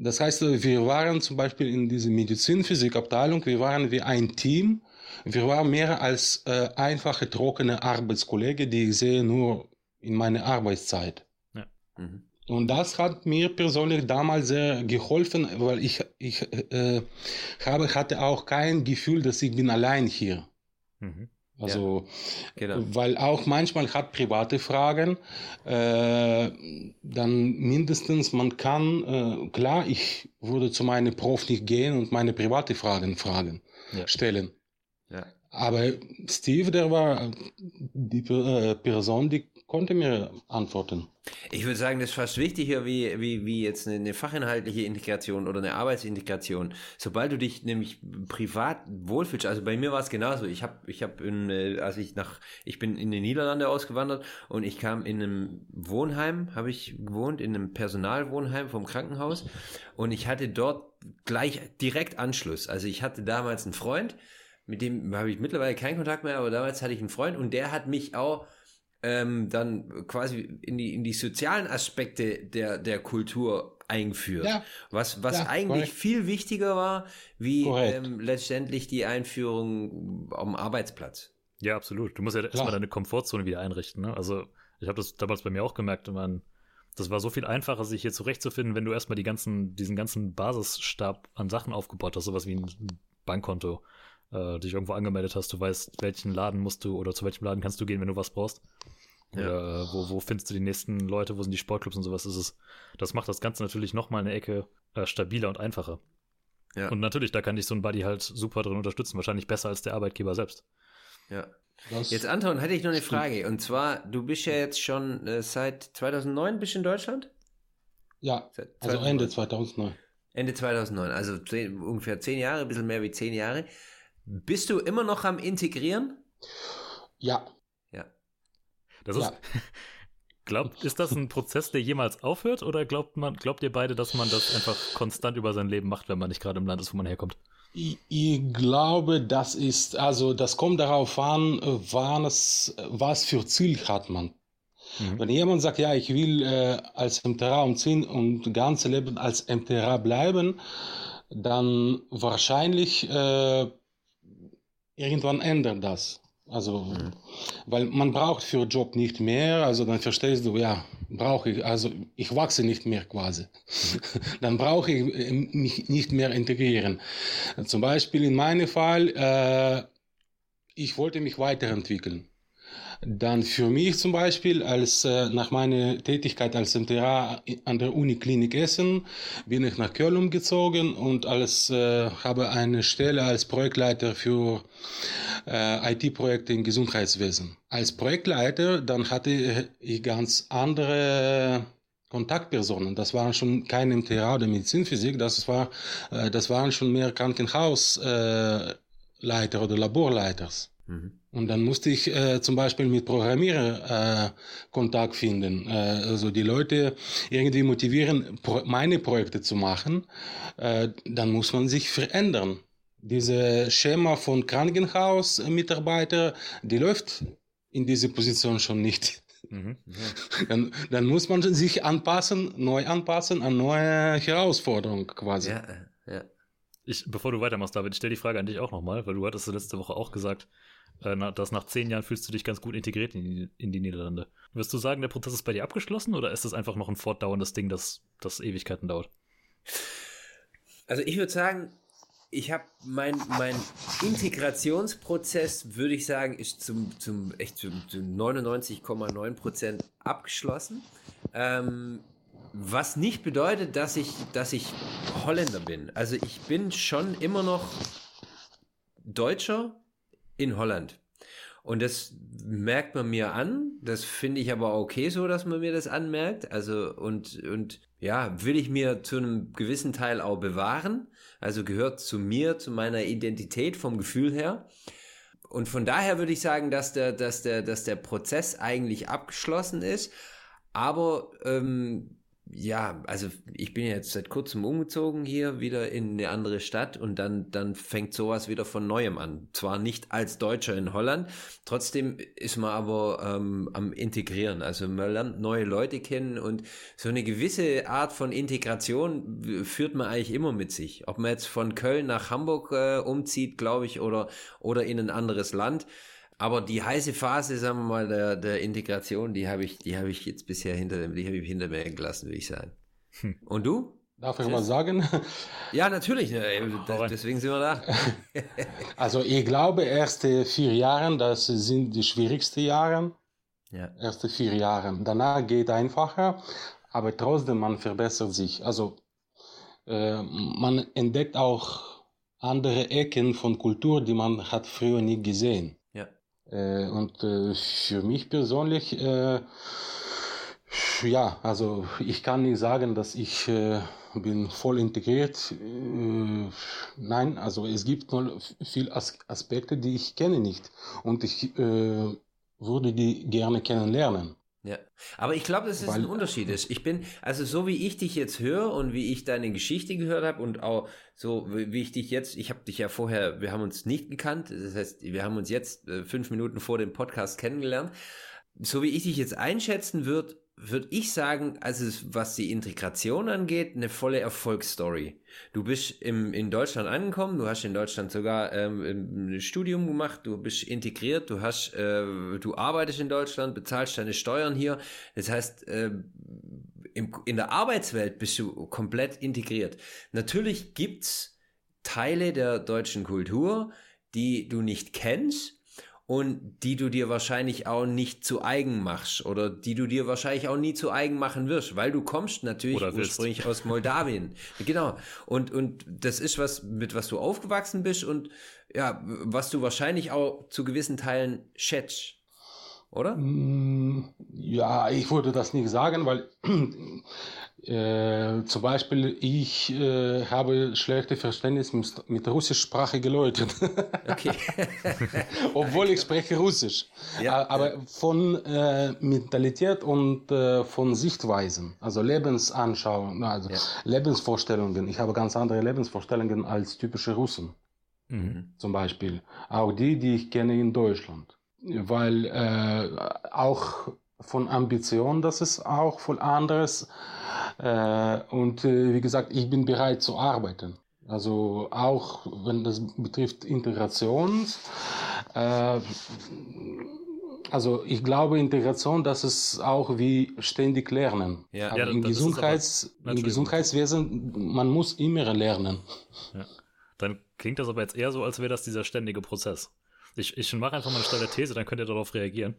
Das heißt, wir waren zum Beispiel in dieser Medizinphysikabteilung, wir waren wie ein Team. Wir waren mehr als einfache, trockene Arbeitskollegen, die ich sehe nur in meiner Arbeitszeit. Ja. Mhm. Und das hat mir persönlich damals sehr geholfen, weil ich hatte auch kein Gefühl, dass ich bin allein hier. Mhm. Also, ja, genau. Weil auch manchmal hat private Fragen, dann mindestens man kann, klar, ich würde zu meinem Prof nicht gehen und meine private Fragen ja. stellen. Ja. Aber Steve, der war die Person, die konnte mir antworten. Ich würde sagen, das ist fast wichtiger wie jetzt eine fachinhaltliche Integration oder eine Arbeitsintegration. Sobald du dich nämlich privat wohlfühlst, also bei mir war es genauso. Ich bin in den Niederlanden ausgewandert und ich kam in einem Wohnheim, habe ich gewohnt, in einem Personalwohnheim vom Krankenhaus und ich hatte dort gleich direkt Anschluss. Also ich hatte damals einen Freund, mit dem habe ich mittlerweile keinen Kontakt mehr, aber damals hatte ich einen Freund und der hat mich auch dann quasi in die sozialen Aspekte der Kultur eingeführt. Ja. Was eigentlich korrekt. Viel wichtiger war, wie letztendlich die Einführung am Arbeitsplatz. Ja, absolut. Du musst ja erstmal deine Komfortzone wieder einrichten. Ne? Also ich habe das damals bei mir auch gemerkt, das war so viel einfacher, sich hier zurechtzufinden, wenn du erstmal diesen ganzen Basisstab an Sachen aufgebaut hast, sowas wie ein Bankkonto. Dich irgendwo angemeldet hast, du weißt, welchen Laden musst du oder zu welchem Laden kannst du gehen, wenn du was brauchst. Ja. Oder wo findest du die nächsten Leute, wo sind die Sportclubs und sowas. Das macht das Ganze natürlich nochmal eine Ecke stabiler und einfacher. Ja. Und natürlich, da kann dich so ein Buddy halt super drin unterstützen, wahrscheinlich besser als der Arbeitgeber selbst. Ja. Jetzt Anton, hätte ich noch eine Frage. Und zwar, du bist ja jetzt schon seit 2009 bist in Deutschland? Ja, also Ende 2009. Ende 2009, also ungefähr 10 Jahre, ein bisschen mehr wie 10 Jahre. Bist du immer noch am Integrieren? Ja. Ist das ein Prozess, der jemals aufhört? Oder glaubt ihr beide, dass man das einfach konstant über sein Leben macht, wenn man nicht gerade im Land ist, wo man herkommt? Ich glaube, das kommt darauf an, was für Ziel hat man. Mhm. Wenn jemand sagt, ja, ich will als MTRA umziehen und das ganze Leben als MTRA bleiben, dann wahrscheinlich... irgendwann ändert das. Also, weil man braucht für Job nicht mehr, also dann verstehst du, ja, ich wachse nicht mehr quasi. Dann brauche ich mich nicht mehr integrieren. Zum Beispiel in meinem Fall, ich wollte mich weiterentwickeln. Dann für mich zum Beispiel, nach meiner Tätigkeit als MTRA an der Uniklinik Essen, bin ich nach Köln umgezogen und habe eine Stelle als Projektleiter für IT-Projekte im Gesundheitswesen. Als Projektleiter, dann hatte ich ganz andere Kontaktpersonen. Das waren schon keine MTRA oder Medizinphysik, das waren schon mehr Krankenhausleiter oder Laborleiters. Und dann musste ich zum Beispiel mit Programmierern Kontakt finden. Also die Leute irgendwie motivieren, meine Projekte zu machen. Dann muss man sich verändern. Dieses Schema von Krankenhausmitarbeiter, die läuft in dieser Position schon nicht. Mhm, ja. Dann muss man sich neu anpassen an neue Herausforderungen quasi. Ja, ja. Bevor du weitermachst, David, ich stelle die Frage an dich auch nochmal, weil du hattest letzte Woche auch gesagt, dass nach 10 Jahren fühlst du dich ganz gut integriert in die Niederlande. Würdest du sagen, der Prozess ist bei dir abgeschlossen oder ist das einfach noch ein fortdauerndes Ding, das Ewigkeiten dauert? Also ich würde sagen, ich habe mein Integrationsprozess, würde ich sagen, ist zum 99,9% abgeschlossen. Was nicht bedeutet, dass ich Holländer bin. Also ich bin schon immer noch Deutscher in Holland. Und das merkt man mir an. Das finde ich aber okay so, dass man mir das anmerkt. Also und ja, will ich mir zu einem gewissen Teil auch bewahren. Also gehört zu mir, zu meiner Identität vom Gefühl her. Und von daher würde ich sagen, dass der Prozess eigentlich abgeschlossen ist. Aber ja, also ich bin jetzt seit kurzem umgezogen hier wieder in eine andere Stadt und dann fängt sowas wieder von Neuem an. Zwar nicht als Deutscher in Holland, trotzdem ist man aber am Integrieren. Also man lernt neue Leute kennen und so eine gewisse Art von Integration führt man eigentlich immer mit sich. Ob man jetzt von Köln nach Hamburg umzieht, glaube ich, oder in ein anderes Land. Aber die heiße Phase, sagen wir mal, der Integration, die habe ich jetzt bisher hinter mir gelassen, würde ich sagen. Und du? Darf ich mal sagen? Ja, natürlich. Deswegen sind wir da. Also ich glaube, erste 4 Jahre, das sind die schwierigsten Jahre. Ja. Erste 4 Jahre. Danach geht einfacher, aber trotzdem, man verbessert sich. Also man entdeckt auch andere Ecken von Kultur, die man hat früher nie gesehen. Und für mich persönlich, ja, also ich kann nicht sagen, dass ich bin voll integriert. Nein, also es gibt noch viele Aspekte, die ich kenne nicht und ich würde die gerne kennenlernen. Ja, aber ich glaube, dass es ein Unterschied ist. Ich bin, also so wie ich dich jetzt höre und wie ich deine Geschichte gehört habe und auch so wie ich dich jetzt, ich habe dich ja vorher, wir haben uns nicht gekannt, das heißt, wir haben uns jetzt 5 Minuten vor dem Podcast kennengelernt. So wie ich dich jetzt einschätzen würde ich sagen, also was die Integration angeht, eine volle Erfolgsstory. Du bist in Deutschland angekommen, du hast in Deutschland sogar ein Studium gemacht, du bist integriert, du arbeitest in Deutschland, bezahlst deine Steuern hier. Das heißt, in der Arbeitswelt bist du komplett integriert. Natürlich gibt's Teile der deutschen Kultur, die du nicht kennst, und die du dir wahrscheinlich auch nicht zu eigen machst oder die du dir wahrscheinlich auch nie zu eigen machen wirst, weil du kommst natürlich ursprünglich aus Moldawien. Genau. Und das ist was, mit was du aufgewachsen bist und ja, was du wahrscheinlich auch zu gewissen Teilen schätzt, oder? Ja, ich würde das nicht sagen, weil zum Beispiel ich habe schlechte Verständnis mit russischsprachigen Leuten. Okay. Obwohl ich spreche Russisch. Ja, aber ja. Von Mentalität und von Sichtweisen, also Lebensanschauung, also ja. Lebensvorstellungen. Ich habe ganz andere Lebensvorstellungen als typische Russen. Mhm. Zum Beispiel. Auch die ich kenne in Deutschland. Weil auch von Ambition, das ist auch voll anderes. Und wie gesagt, ich bin bereit zu arbeiten. Also auch wenn das betrifft Integration. Also ich glaube, Integration, das ist auch wie ständig lernen. Ja, aber ja, im Gesundheitswesen, man muss immer lernen. Ja. Dann klingt das aber jetzt eher so, als wäre das dieser ständige Prozess. Ich mache einfach mal eine steile These, dann könnt ihr darauf reagieren.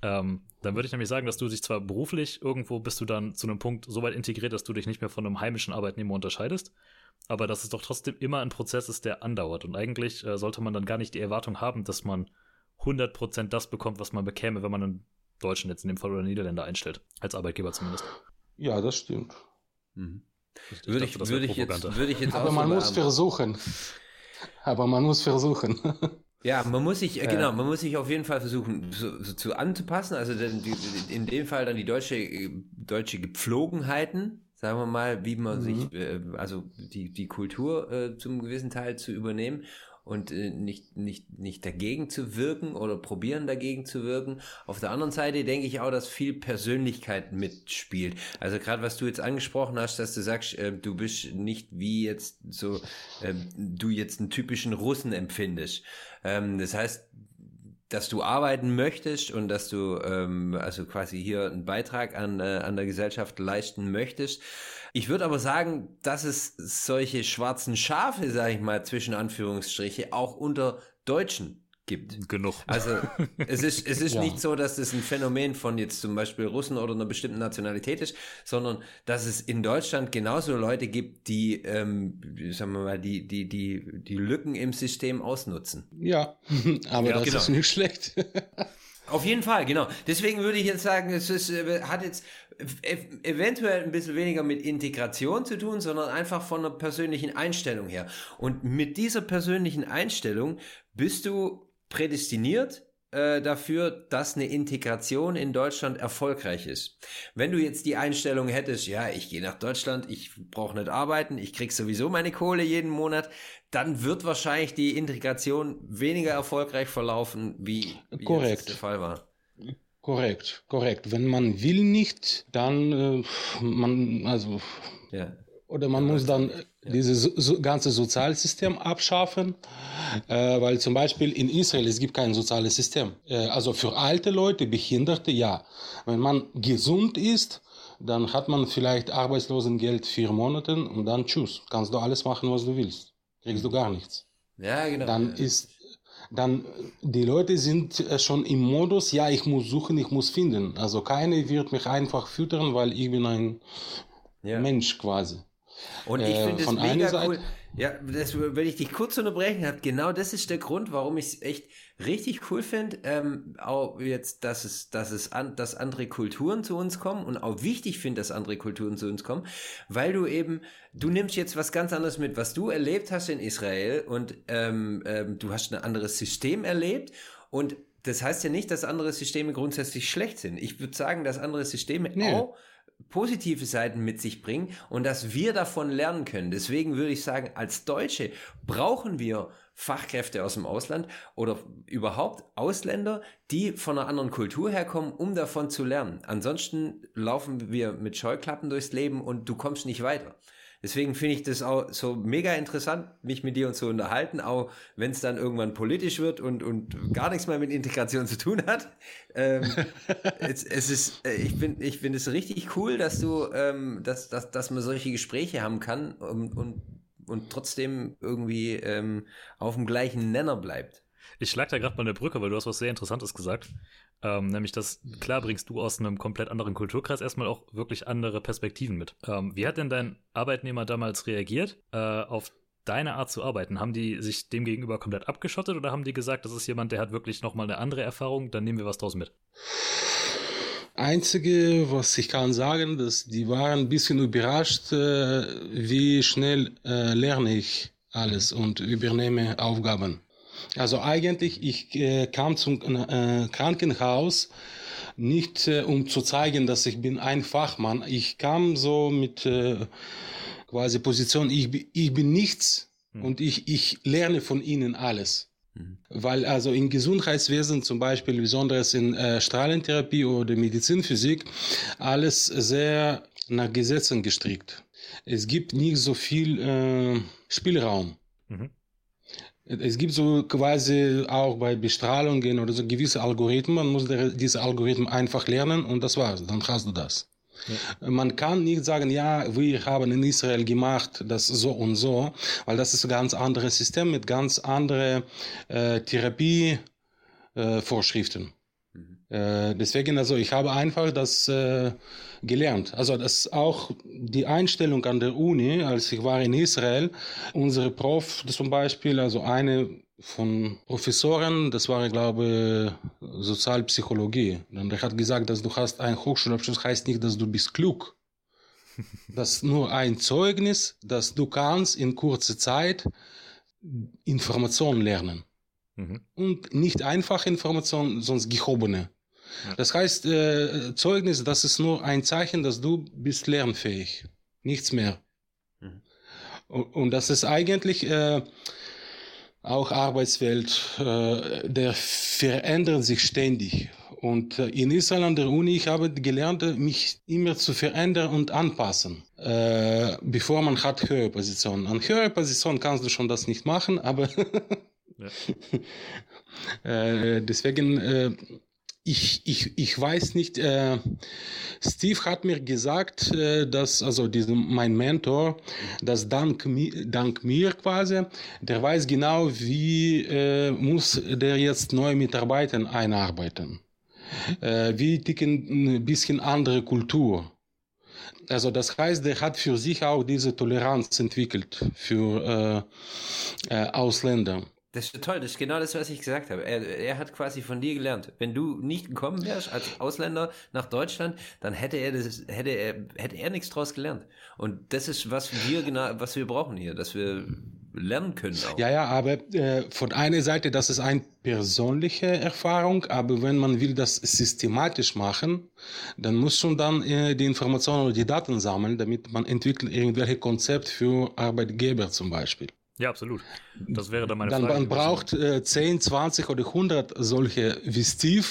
Dann würde ich nämlich sagen, dass du dich zwar beruflich irgendwo bist du dann zu einem Punkt so weit integriert, dass du dich nicht mehr von einem heimischen Arbeitnehmer unterscheidest, aber dass es doch trotzdem immer ein Prozess ist, der andauert. Und eigentlich sollte man dann gar nicht die Erwartung haben, dass man 100% das bekommt, was man bekäme, wenn man einen Deutschen jetzt in dem Fall oder einen Niederländer einstellt, als Arbeitgeber zumindest. Ja, das stimmt. Mhm. Würde ich jetzt aber man muss versuchen. Ja, man muss sich, genau, auf jeden Fall versuchen, so anzupassen, also in dem Fall dann die deutsche Gepflogenheiten sagen wir mal, wie man sich, also die Kultur zum gewissen Teil zu übernehmen und nicht dagegen zu wirken oder probieren dagegen zu wirken. Auf der anderen Seite denke ich auch, dass viel Persönlichkeit mitspielt. Also gerade was du jetzt angesprochen hast, dass du sagst, du bist nicht wie jetzt so, du jetzt einen typischen Russen empfindest. Das heißt, dass du arbeiten möchtest und dass du also quasi hier einen Beitrag an der Gesellschaft leisten möchtest. Ich würde aber sagen, dass es solche schwarzen Schafe, sage ich mal, zwischen Anführungsstriche, auch unter Deutschen gibt. Genug. Also es ist ja nicht so, dass das ein Phänomen von jetzt zum Beispiel Russen oder einer bestimmten Nationalität ist, sondern dass es in Deutschland genauso Leute gibt, die, sagen wir mal, die Lücken im System ausnutzen. Ja, aber ja, das ist nicht schlecht. Auf jeden Fall, genau. Deswegen würde ich jetzt sagen, es ist, hat jetzt eventuell ein bisschen weniger mit Integration zu tun, sondern einfach von einer persönlichen Einstellung her. Und mit dieser persönlichen Einstellung bist du prädestiniert dafür, dass eine Integration in Deutschland erfolgreich ist. Wenn du jetzt die Einstellung hättest, ja, ich gehe nach Deutschland, ich brauche nicht arbeiten, ich krieg sowieso meine Kohle jeden Monat, dann wird wahrscheinlich die Integration weniger erfolgreich verlaufen, wie das der Fall war. Korrekt. Wenn man will nicht, dann man muss dann dieses ganze Sozialsystem abschaffen, weil zum Beispiel in Israel es gibt kein soziales System. Also für alte Leute, Behinderte, ja. Wenn man gesund ist, dann hat man vielleicht Arbeitslosengeld 4 Monate und dann tschüss. Kannst du alles machen, was du willst. Kriegst du gar nichts. Ja, genau. Dann die Leute sind schon im Modus, ja, ich muss suchen, ich muss finden. Also keiner wird mich einfach füttern, weil ich bin ein Mensch quasi. Und ich finde es mega cool. Ja, wenn ich dich kurz unterbrechen habe, genau das ist der Grund, warum ich es echt richtig cool finde, auch jetzt, dass andere Kulturen zu uns kommen und auch wichtig finde, dass andere Kulturen zu uns kommen, weil du nimmst jetzt was ganz anderes mit, was du erlebt hast in Israel und du hast ein anderes System erlebt und das heißt ja nicht, dass andere Systeme grundsätzlich schlecht sind. Ich würde sagen, dass andere Systeme auch positive Seiten mit sich bringen und dass wir davon lernen können. Deswegen würde ich sagen, als Deutsche brauchen wir Fachkräfte aus dem Ausland oder überhaupt Ausländer, die von einer anderen Kultur herkommen, um davon zu lernen. Ansonsten laufen wir mit Scheuklappen durchs Leben und du kommst nicht weiter. Deswegen finde ich das auch so mega interessant, mich mit dir und zu unterhalten, auch wenn es dann irgendwann politisch wird und gar nichts mehr mit Integration zu tun hat. Ich finde es richtig cool, dass du, dass man solche Gespräche haben kann und trotzdem irgendwie auf dem gleichen Nenner bleibt. Ich schlage da gerade mal eine Brücke, weil du hast was sehr Interessantes gesagt. Nämlich, dass, klar bringst du aus einem komplett anderen Kulturkreis erstmal auch wirklich andere Perspektiven mit. Wie hat denn dein Arbeitnehmer damals reagiert auf deine Art zu arbeiten? Haben die sich dem gegenüber komplett abgeschottet oder haben die gesagt, das ist jemand, der hat wirklich nochmal eine andere Erfahrung, dann nehmen wir was draus mit? Einzige, was ich kann sagen, dass die waren ein bisschen überrascht, wie schnell lerne ich alles und übernehme Aufgaben. Also eigentlich, ich kam zum Krankenhaus nicht, um zu zeigen, dass ich bin ein Fachmann. Ich kam so mit quasi Position, ich bin nichts und ich lerne von ihnen alles. Weil also im Gesundheitswesen zum Beispiel, besonders in Strahlentherapie oder Medizinphysik, alles sehr nach Gesetzen gestrickt. Es gibt nicht so viel Spielraum. Mhm. Es gibt so quasi auch bei Bestrahlungen oder so gewisse Algorithmen, man muss diese Algorithmen einfach lernen und das war's, dann hast du das. Ja. Man kann nicht sagen, ja, wir haben in Israel gemacht das so und so, weil das ist ein ganz anderes System mit ganz anderen Therapievorschriften. Deswegen, also ich habe einfach das gelernt. Also das auch die Einstellung an der Uni, als ich war in Israel, unsere Prof zum Beispiel, also eine von Professoren, das war, ich glaube, Sozialpsychologie. Und er hat gesagt, dass du hast einen Hochschulabschluss, heißt nicht, dass du bist klug. Das ist nur ein Zeugnis, dass du kannst in kurzer Zeit Informationen lernen. Mhm. Und nicht einfache Informationen, sonst gehobene. Das heißt, Zeugnis, das ist nur ein Zeichen, dass du bist lernfähig. nichts mehr. Mhm. Und das ist eigentlich auch Arbeitswelt, der verändert sich ständig. Und in Israel an der Uni, ich habe gelernt, mich immer zu verändern und anpassen, bevor man hat Hörerposition. An Hörerposition kannst du schon das nicht machen, aber deswegen, ich weiß nicht, Steve hat mir gesagt, dass, also mein Mentor, dass dank mir quasi, der weiß genau, wie muss der jetzt neue Mitarbeiter einarbeiten. Wir ticken ein bisschen andere Kultur. Also das heißt, der hat für sich auch diese Toleranz entwickelt für Ausländer. Das ist toll, das ist genau das, was ich gesagt habe. Er hat quasi von dir gelernt. Wenn du nicht gekommen wärst als Ausländer nach Deutschland, dann hätte er nichts draus gelernt. Und das ist, was wir brauchen hier, dass wir lernen können auch. Ja, aber von einer Seite, das ist eine persönliche Erfahrung, aber wenn man will das systematisch machen, dann muss schon dann die Informationen oder die Daten sammeln, damit man entwickelt irgendwelche Konzepte für Arbeitgeber zum Beispiel. Ja, absolut. Das wäre dann meine Frage. Man braucht 10, 20 oder 100 solche wie Steve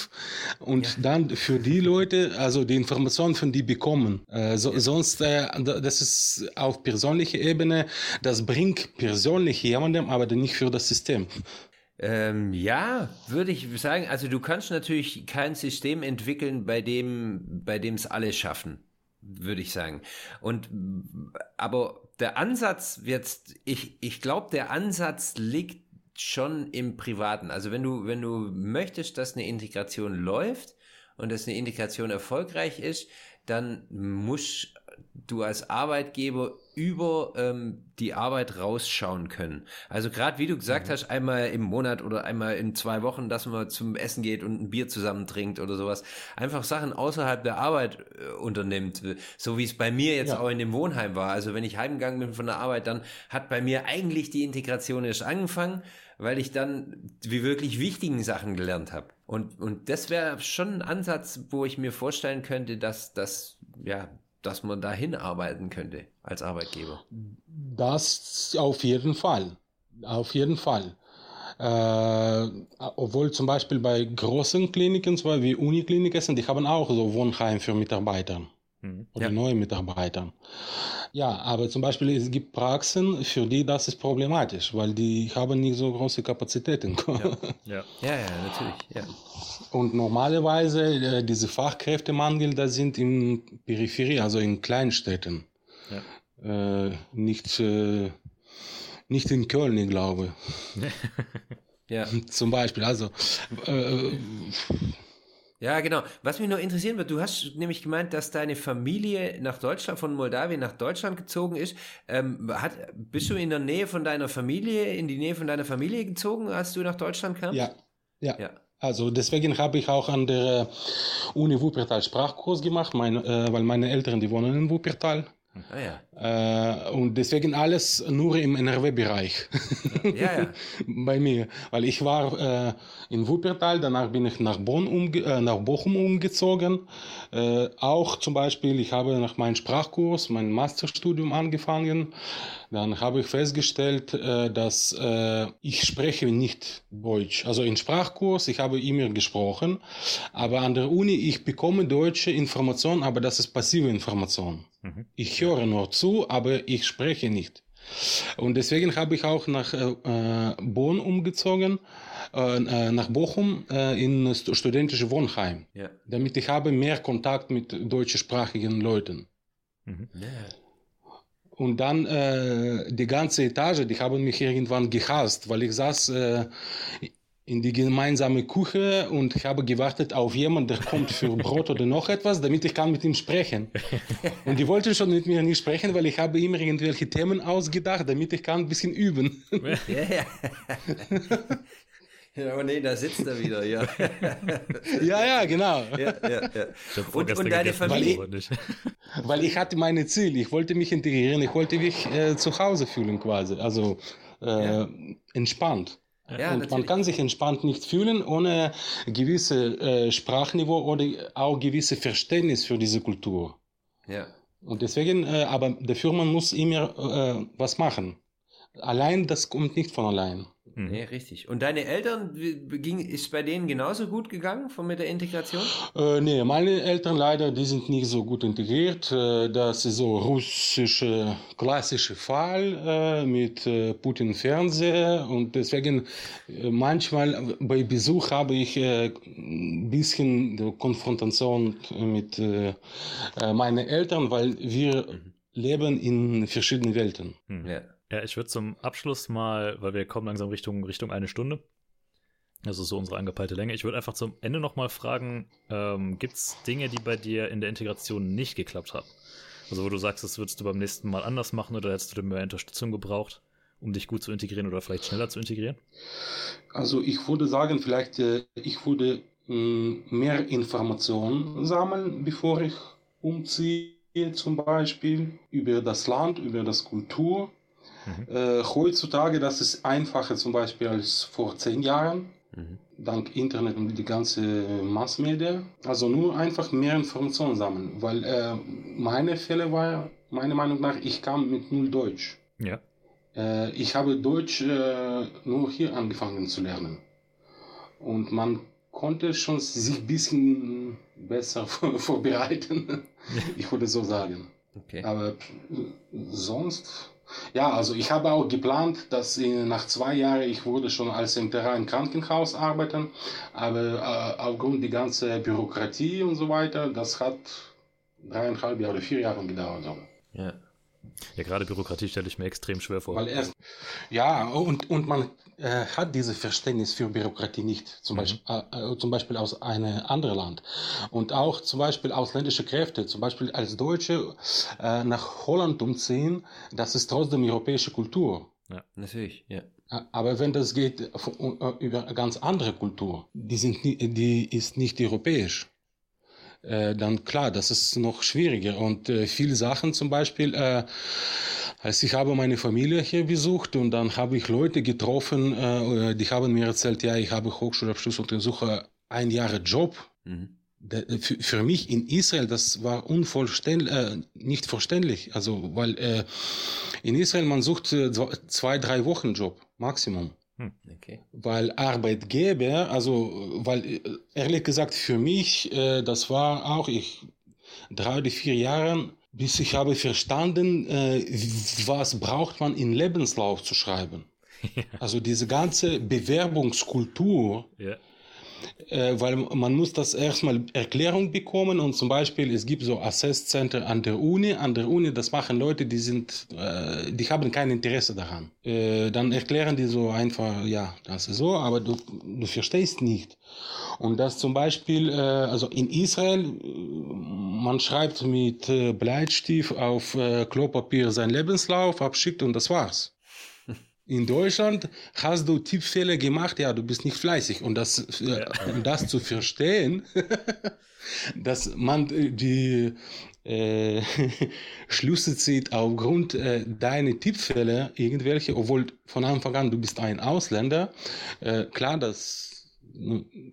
und dann für die Leute, also die Informationen von die bekommen. Sonst, das ist auf persönlicher Ebene, das bringt persönlich jemandem, aber nicht für das System. Ja, würde ich sagen, also du kannst natürlich kein System entwickeln, bei dem es alle schaffen, würde ich sagen. Aber der Ansatz jetzt, ich glaube, der Ansatz liegt schon im Privaten. Also wenn du möchtest, dass eine Integration läuft und dass eine Integration erfolgreich ist, dann musst du als Arbeitgeber über die Arbeit rausschauen können. Also gerade, wie du gesagt hast, einmal im Monat oder einmal in 2 Wochen, dass man zum Essen geht und ein Bier zusammen trinkt oder sowas. Einfach Sachen außerhalb der Arbeit unternimmt. So wie es bei mir jetzt auch in dem Wohnheim war. Also wenn ich heimgegangen bin von der Arbeit, dann hat bei mir eigentlich die Integration erst angefangen, weil ich dann die wirklich wichtigen Sachen gelernt habe. Und das wäre schon ein Ansatz, wo ich mir vorstellen könnte, dass man dahin arbeiten könnte als Arbeitgeber. Das auf jeden Fall. Auf jeden Fall. Obwohl zum Beispiel bei großen Kliniken, zum Beispiel wie Uniklinik Essen, die haben auch so Wohnheim für Mitarbeiter oder neue Mitarbeiter. Ja, aber zum Beispiel es gibt Praxen, für die das ist problematisch, weil die haben nicht so große Kapazitäten. Natürlich. Ja. Und normalerweise diese Fachkräftemangel, das sind in Peripherie, also in Kleinstädten, nicht in Köln, ich glaube. Zum Beispiel, also. Ja, genau. Was mich noch interessieren wird, du hast nämlich gemeint, dass deine Familie nach Deutschland, von Moldawien nach Deutschland gezogen ist. Bist du in der Nähe von deiner Familie, gezogen, als du nach Deutschland kamst? Ja. Also deswegen habe ich auch an der Uni Wuppertal Sprachkurs gemacht, weil meine Eltern, die wohnen in Wuppertal. Und deswegen alles nur im NRW-Bereich bei mir, weil ich war in Wuppertal, danach bin ich nach Bochum umgezogen, auch zum Beispiel, ich habe nach meinem Sprachkurs, mein Masterstudium angefangen, dann habe ich festgestellt, dass ich spreche nicht Deutsch, also im Sprachkurs, ich habe immer gesprochen, aber an der Uni, ich bekomme deutsche Information, aber das ist passive Information. Ich höre nur zu, aber ich spreche nicht. Und deswegen habe ich auch nach Bonn umgezogen, nach Bochum, in studentisches Wohnheim, damit ich habe mehr Kontakt mit deutschsprachigen Leuten. Und dann die ganze Etage, die haben mich irgendwann gehasst, weil ich saß in die gemeinsame Küche und ich habe gewartet auf jemanden, der kommt für Brot oder noch etwas, damit ich kann mit ihm sprechen. Und die wollten schon mit mir nicht sprechen, weil ich habe immer irgendwelche Themen ausgedacht, damit ich kann ein bisschen üben. Ja, aber nee, da sitzt er wieder, genau. Und deine Familie? Weil ich hatte mein Ziel, ich wollte mich integrieren, ich wollte mich zu Hause fühlen quasi, also entspannt. Ja, und man kann sich entspannt nicht fühlen ohne gewisse Sprachniveau oder auch gewisse Verständnis für diese Kultur. Ja. Und deswegen, aber dafür man muss immer was machen. Allein, das kommt nicht von allein. Nee, richtig. Und deine Eltern, ist bei denen genauso gut gegangen mit der Integration? Nee, meine Eltern leider, die sind nicht so gut integriert. Das ist so russischer klassischer Fall mit Putin-Fernseher. Und deswegen manchmal bei Besuch habe ich ein bisschen Konfrontation mit meinen Eltern, weil wir leben in verschiedenen Welten. Ja. Ja, ich würde zum Abschluss mal, weil wir kommen langsam Richtung eine Stunde, also so unsere angepeilte Länge, ich würde einfach zum Ende nochmal fragen, gibt es Dinge, die bei dir in der Integration nicht geklappt haben? Also wo du sagst, das würdest du beim nächsten Mal anders machen oder hättest du mehr Unterstützung gebraucht, um dich gut zu integrieren oder vielleicht schneller zu integrieren? Also ich würde sagen, vielleicht ich würde mehr Informationen sammeln, bevor ich umziehe, zum Beispiel über das Land, über das Kultur. Heutzutage, das ist einfacher zum Beispiel als vor 10 Jahren, dank Internet und die ganze Massenmedien. Also nur einfach mehr Informationen sammeln, weil meine Fälle war, meiner Meinung nach, ich kam mit 0 Deutsch. Ja. Ich habe Deutsch nur hier angefangen zu lernen. Und man konnte schon sich ein bisschen besser vorbereiten, ich würde so sagen. Okay. Aber sonst... Ja, also ich habe auch geplant, dass nach 2 Jahren ich würde schon als MTRA im Krankenhaus arbeiten, aber aufgrund der ganzen Bürokratie und so weiter, das hat 3,5 oder 4 Jahre gedauert. Ja. Ja, gerade Bürokratie stelle ich mir extrem schwer vor. Weil erst, ja, und man hat dieses Verständnis für Bürokratie nicht, zum Beispiel aus einem anderen Land. Und auch zum Beispiel ausländische Kräfte, zum Beispiel als Deutsche nach Holland umziehen, das ist trotzdem europäische Kultur. Ja, natürlich, ja. Aber wenn das geht über eine ganz andere Kultur, die ist nicht europäisch. Dann klar, das ist noch schwieriger und viele Sachen zum Beispiel, als ich habe meine Familie hier besucht und dann habe ich Leute getroffen, die haben mir erzählt, ja, ich habe Hochschulabschluss und ich suche 1 Jahr Job. Für mich in Israel, das war nicht verständlich, also weil in Israel man sucht 2-3 Wochen Job, Maximum. Okay. Weil Arbeitgeber, also, weil ehrlich gesagt für mich, das war auch 3 oder 4 Jahre, bis ich habe verstanden, was braucht man in Lebenslauf zu schreiben. Ja. Also diese ganze Bewerbungskultur, ja. Weil man muss das erstmal Erklärung bekommen und zum Beispiel es gibt so Assesscenter an der Uni, das machen Leute, die haben kein Interesse daran. Dann erklären die so einfach, ja, das ist so, aber du verstehst nicht. Und das zum Beispiel, also in Israel, man schreibt mit Bleistift auf Klopapier seinen Lebenslauf, abschickt und das war's. In Deutschland hast du Tippfehler gemacht, ja, du bist nicht fleißig. Und das zu verstehen, dass man die Schlüsse zieht aufgrund deiner Tippfehler, irgendwelche, obwohl von Anfang an du bist ein Ausländer, klar,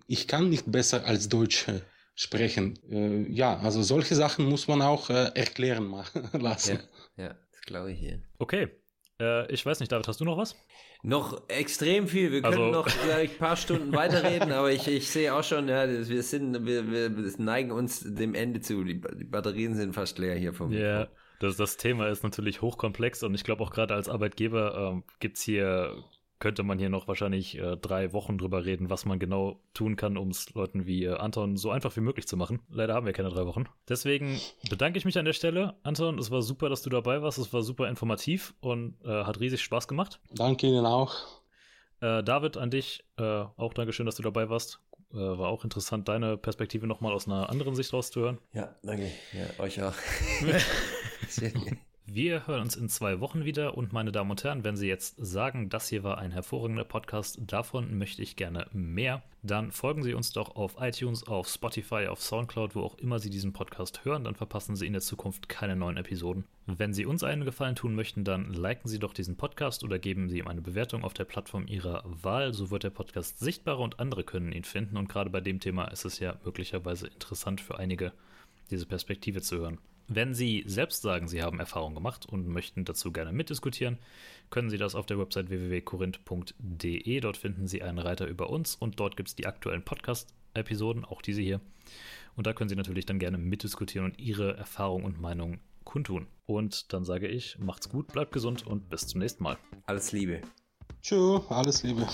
ich kann nicht besser als Deutsche sprechen. Ja, also solche Sachen muss man auch erklären lassen. Ja, das glaube ich hier. Okay. Ich weiß nicht, David, hast du noch was? Noch extrem viel. Wir können noch ein paar Stunden weiterreden, aber ich sehe auch schon, ja, wir neigen uns dem Ende zu. Die Batterien sind fast leer hier vom. Ja, das Thema ist natürlich hochkomplex und ich glaube auch gerade als Arbeitgeber könnte man hier noch wahrscheinlich 3 Wochen drüber reden, was man genau tun kann, um es Leuten wie Anton so einfach wie möglich zu machen. Leider haben wir keine 3 Wochen. Deswegen bedanke ich mich an der Stelle. Anton, es war super, dass du dabei warst. Es war super informativ und hat riesig Spaß gemacht. Danke Ihnen auch. David, an dich auch Dankeschön, dass du dabei warst. War auch interessant, deine Perspektive nochmal aus einer anderen Sicht rauszuhören. Ja, danke. Ja, euch auch. Sehr gut. Wir hören uns in 2 Wochen wieder und meine Damen und Herren, wenn Sie jetzt sagen, das hier war ein hervorragender Podcast, davon möchte ich gerne mehr, dann folgen Sie uns doch auf iTunes, auf Spotify, auf Soundcloud, wo auch immer Sie diesen Podcast hören, dann verpassen Sie in der Zukunft keine neuen Episoden. Wenn Sie uns einen Gefallen tun möchten, dann liken Sie doch diesen Podcast oder geben Sie ihm eine Bewertung auf der Plattform Ihrer Wahl, so wird der Podcast sichtbarer und andere können ihn finden und gerade bei dem Thema ist es ja möglicherweise interessant für einige, diese Perspektive zu hören. Wenn Sie selbst sagen, Sie haben Erfahrung gemacht und möchten dazu gerne mitdiskutieren, können Sie das auf der Website www.korinth.de. Dort finden Sie einen Reiter über uns und dort gibt es die aktuellen Podcast-Episoden, auch diese hier. Und da können Sie natürlich dann gerne mitdiskutieren und Ihre Erfahrung und Meinung kundtun. Und dann sage ich, macht's gut, bleibt gesund und bis zum nächsten Mal. Alles Liebe. Tschüss, alles Liebe.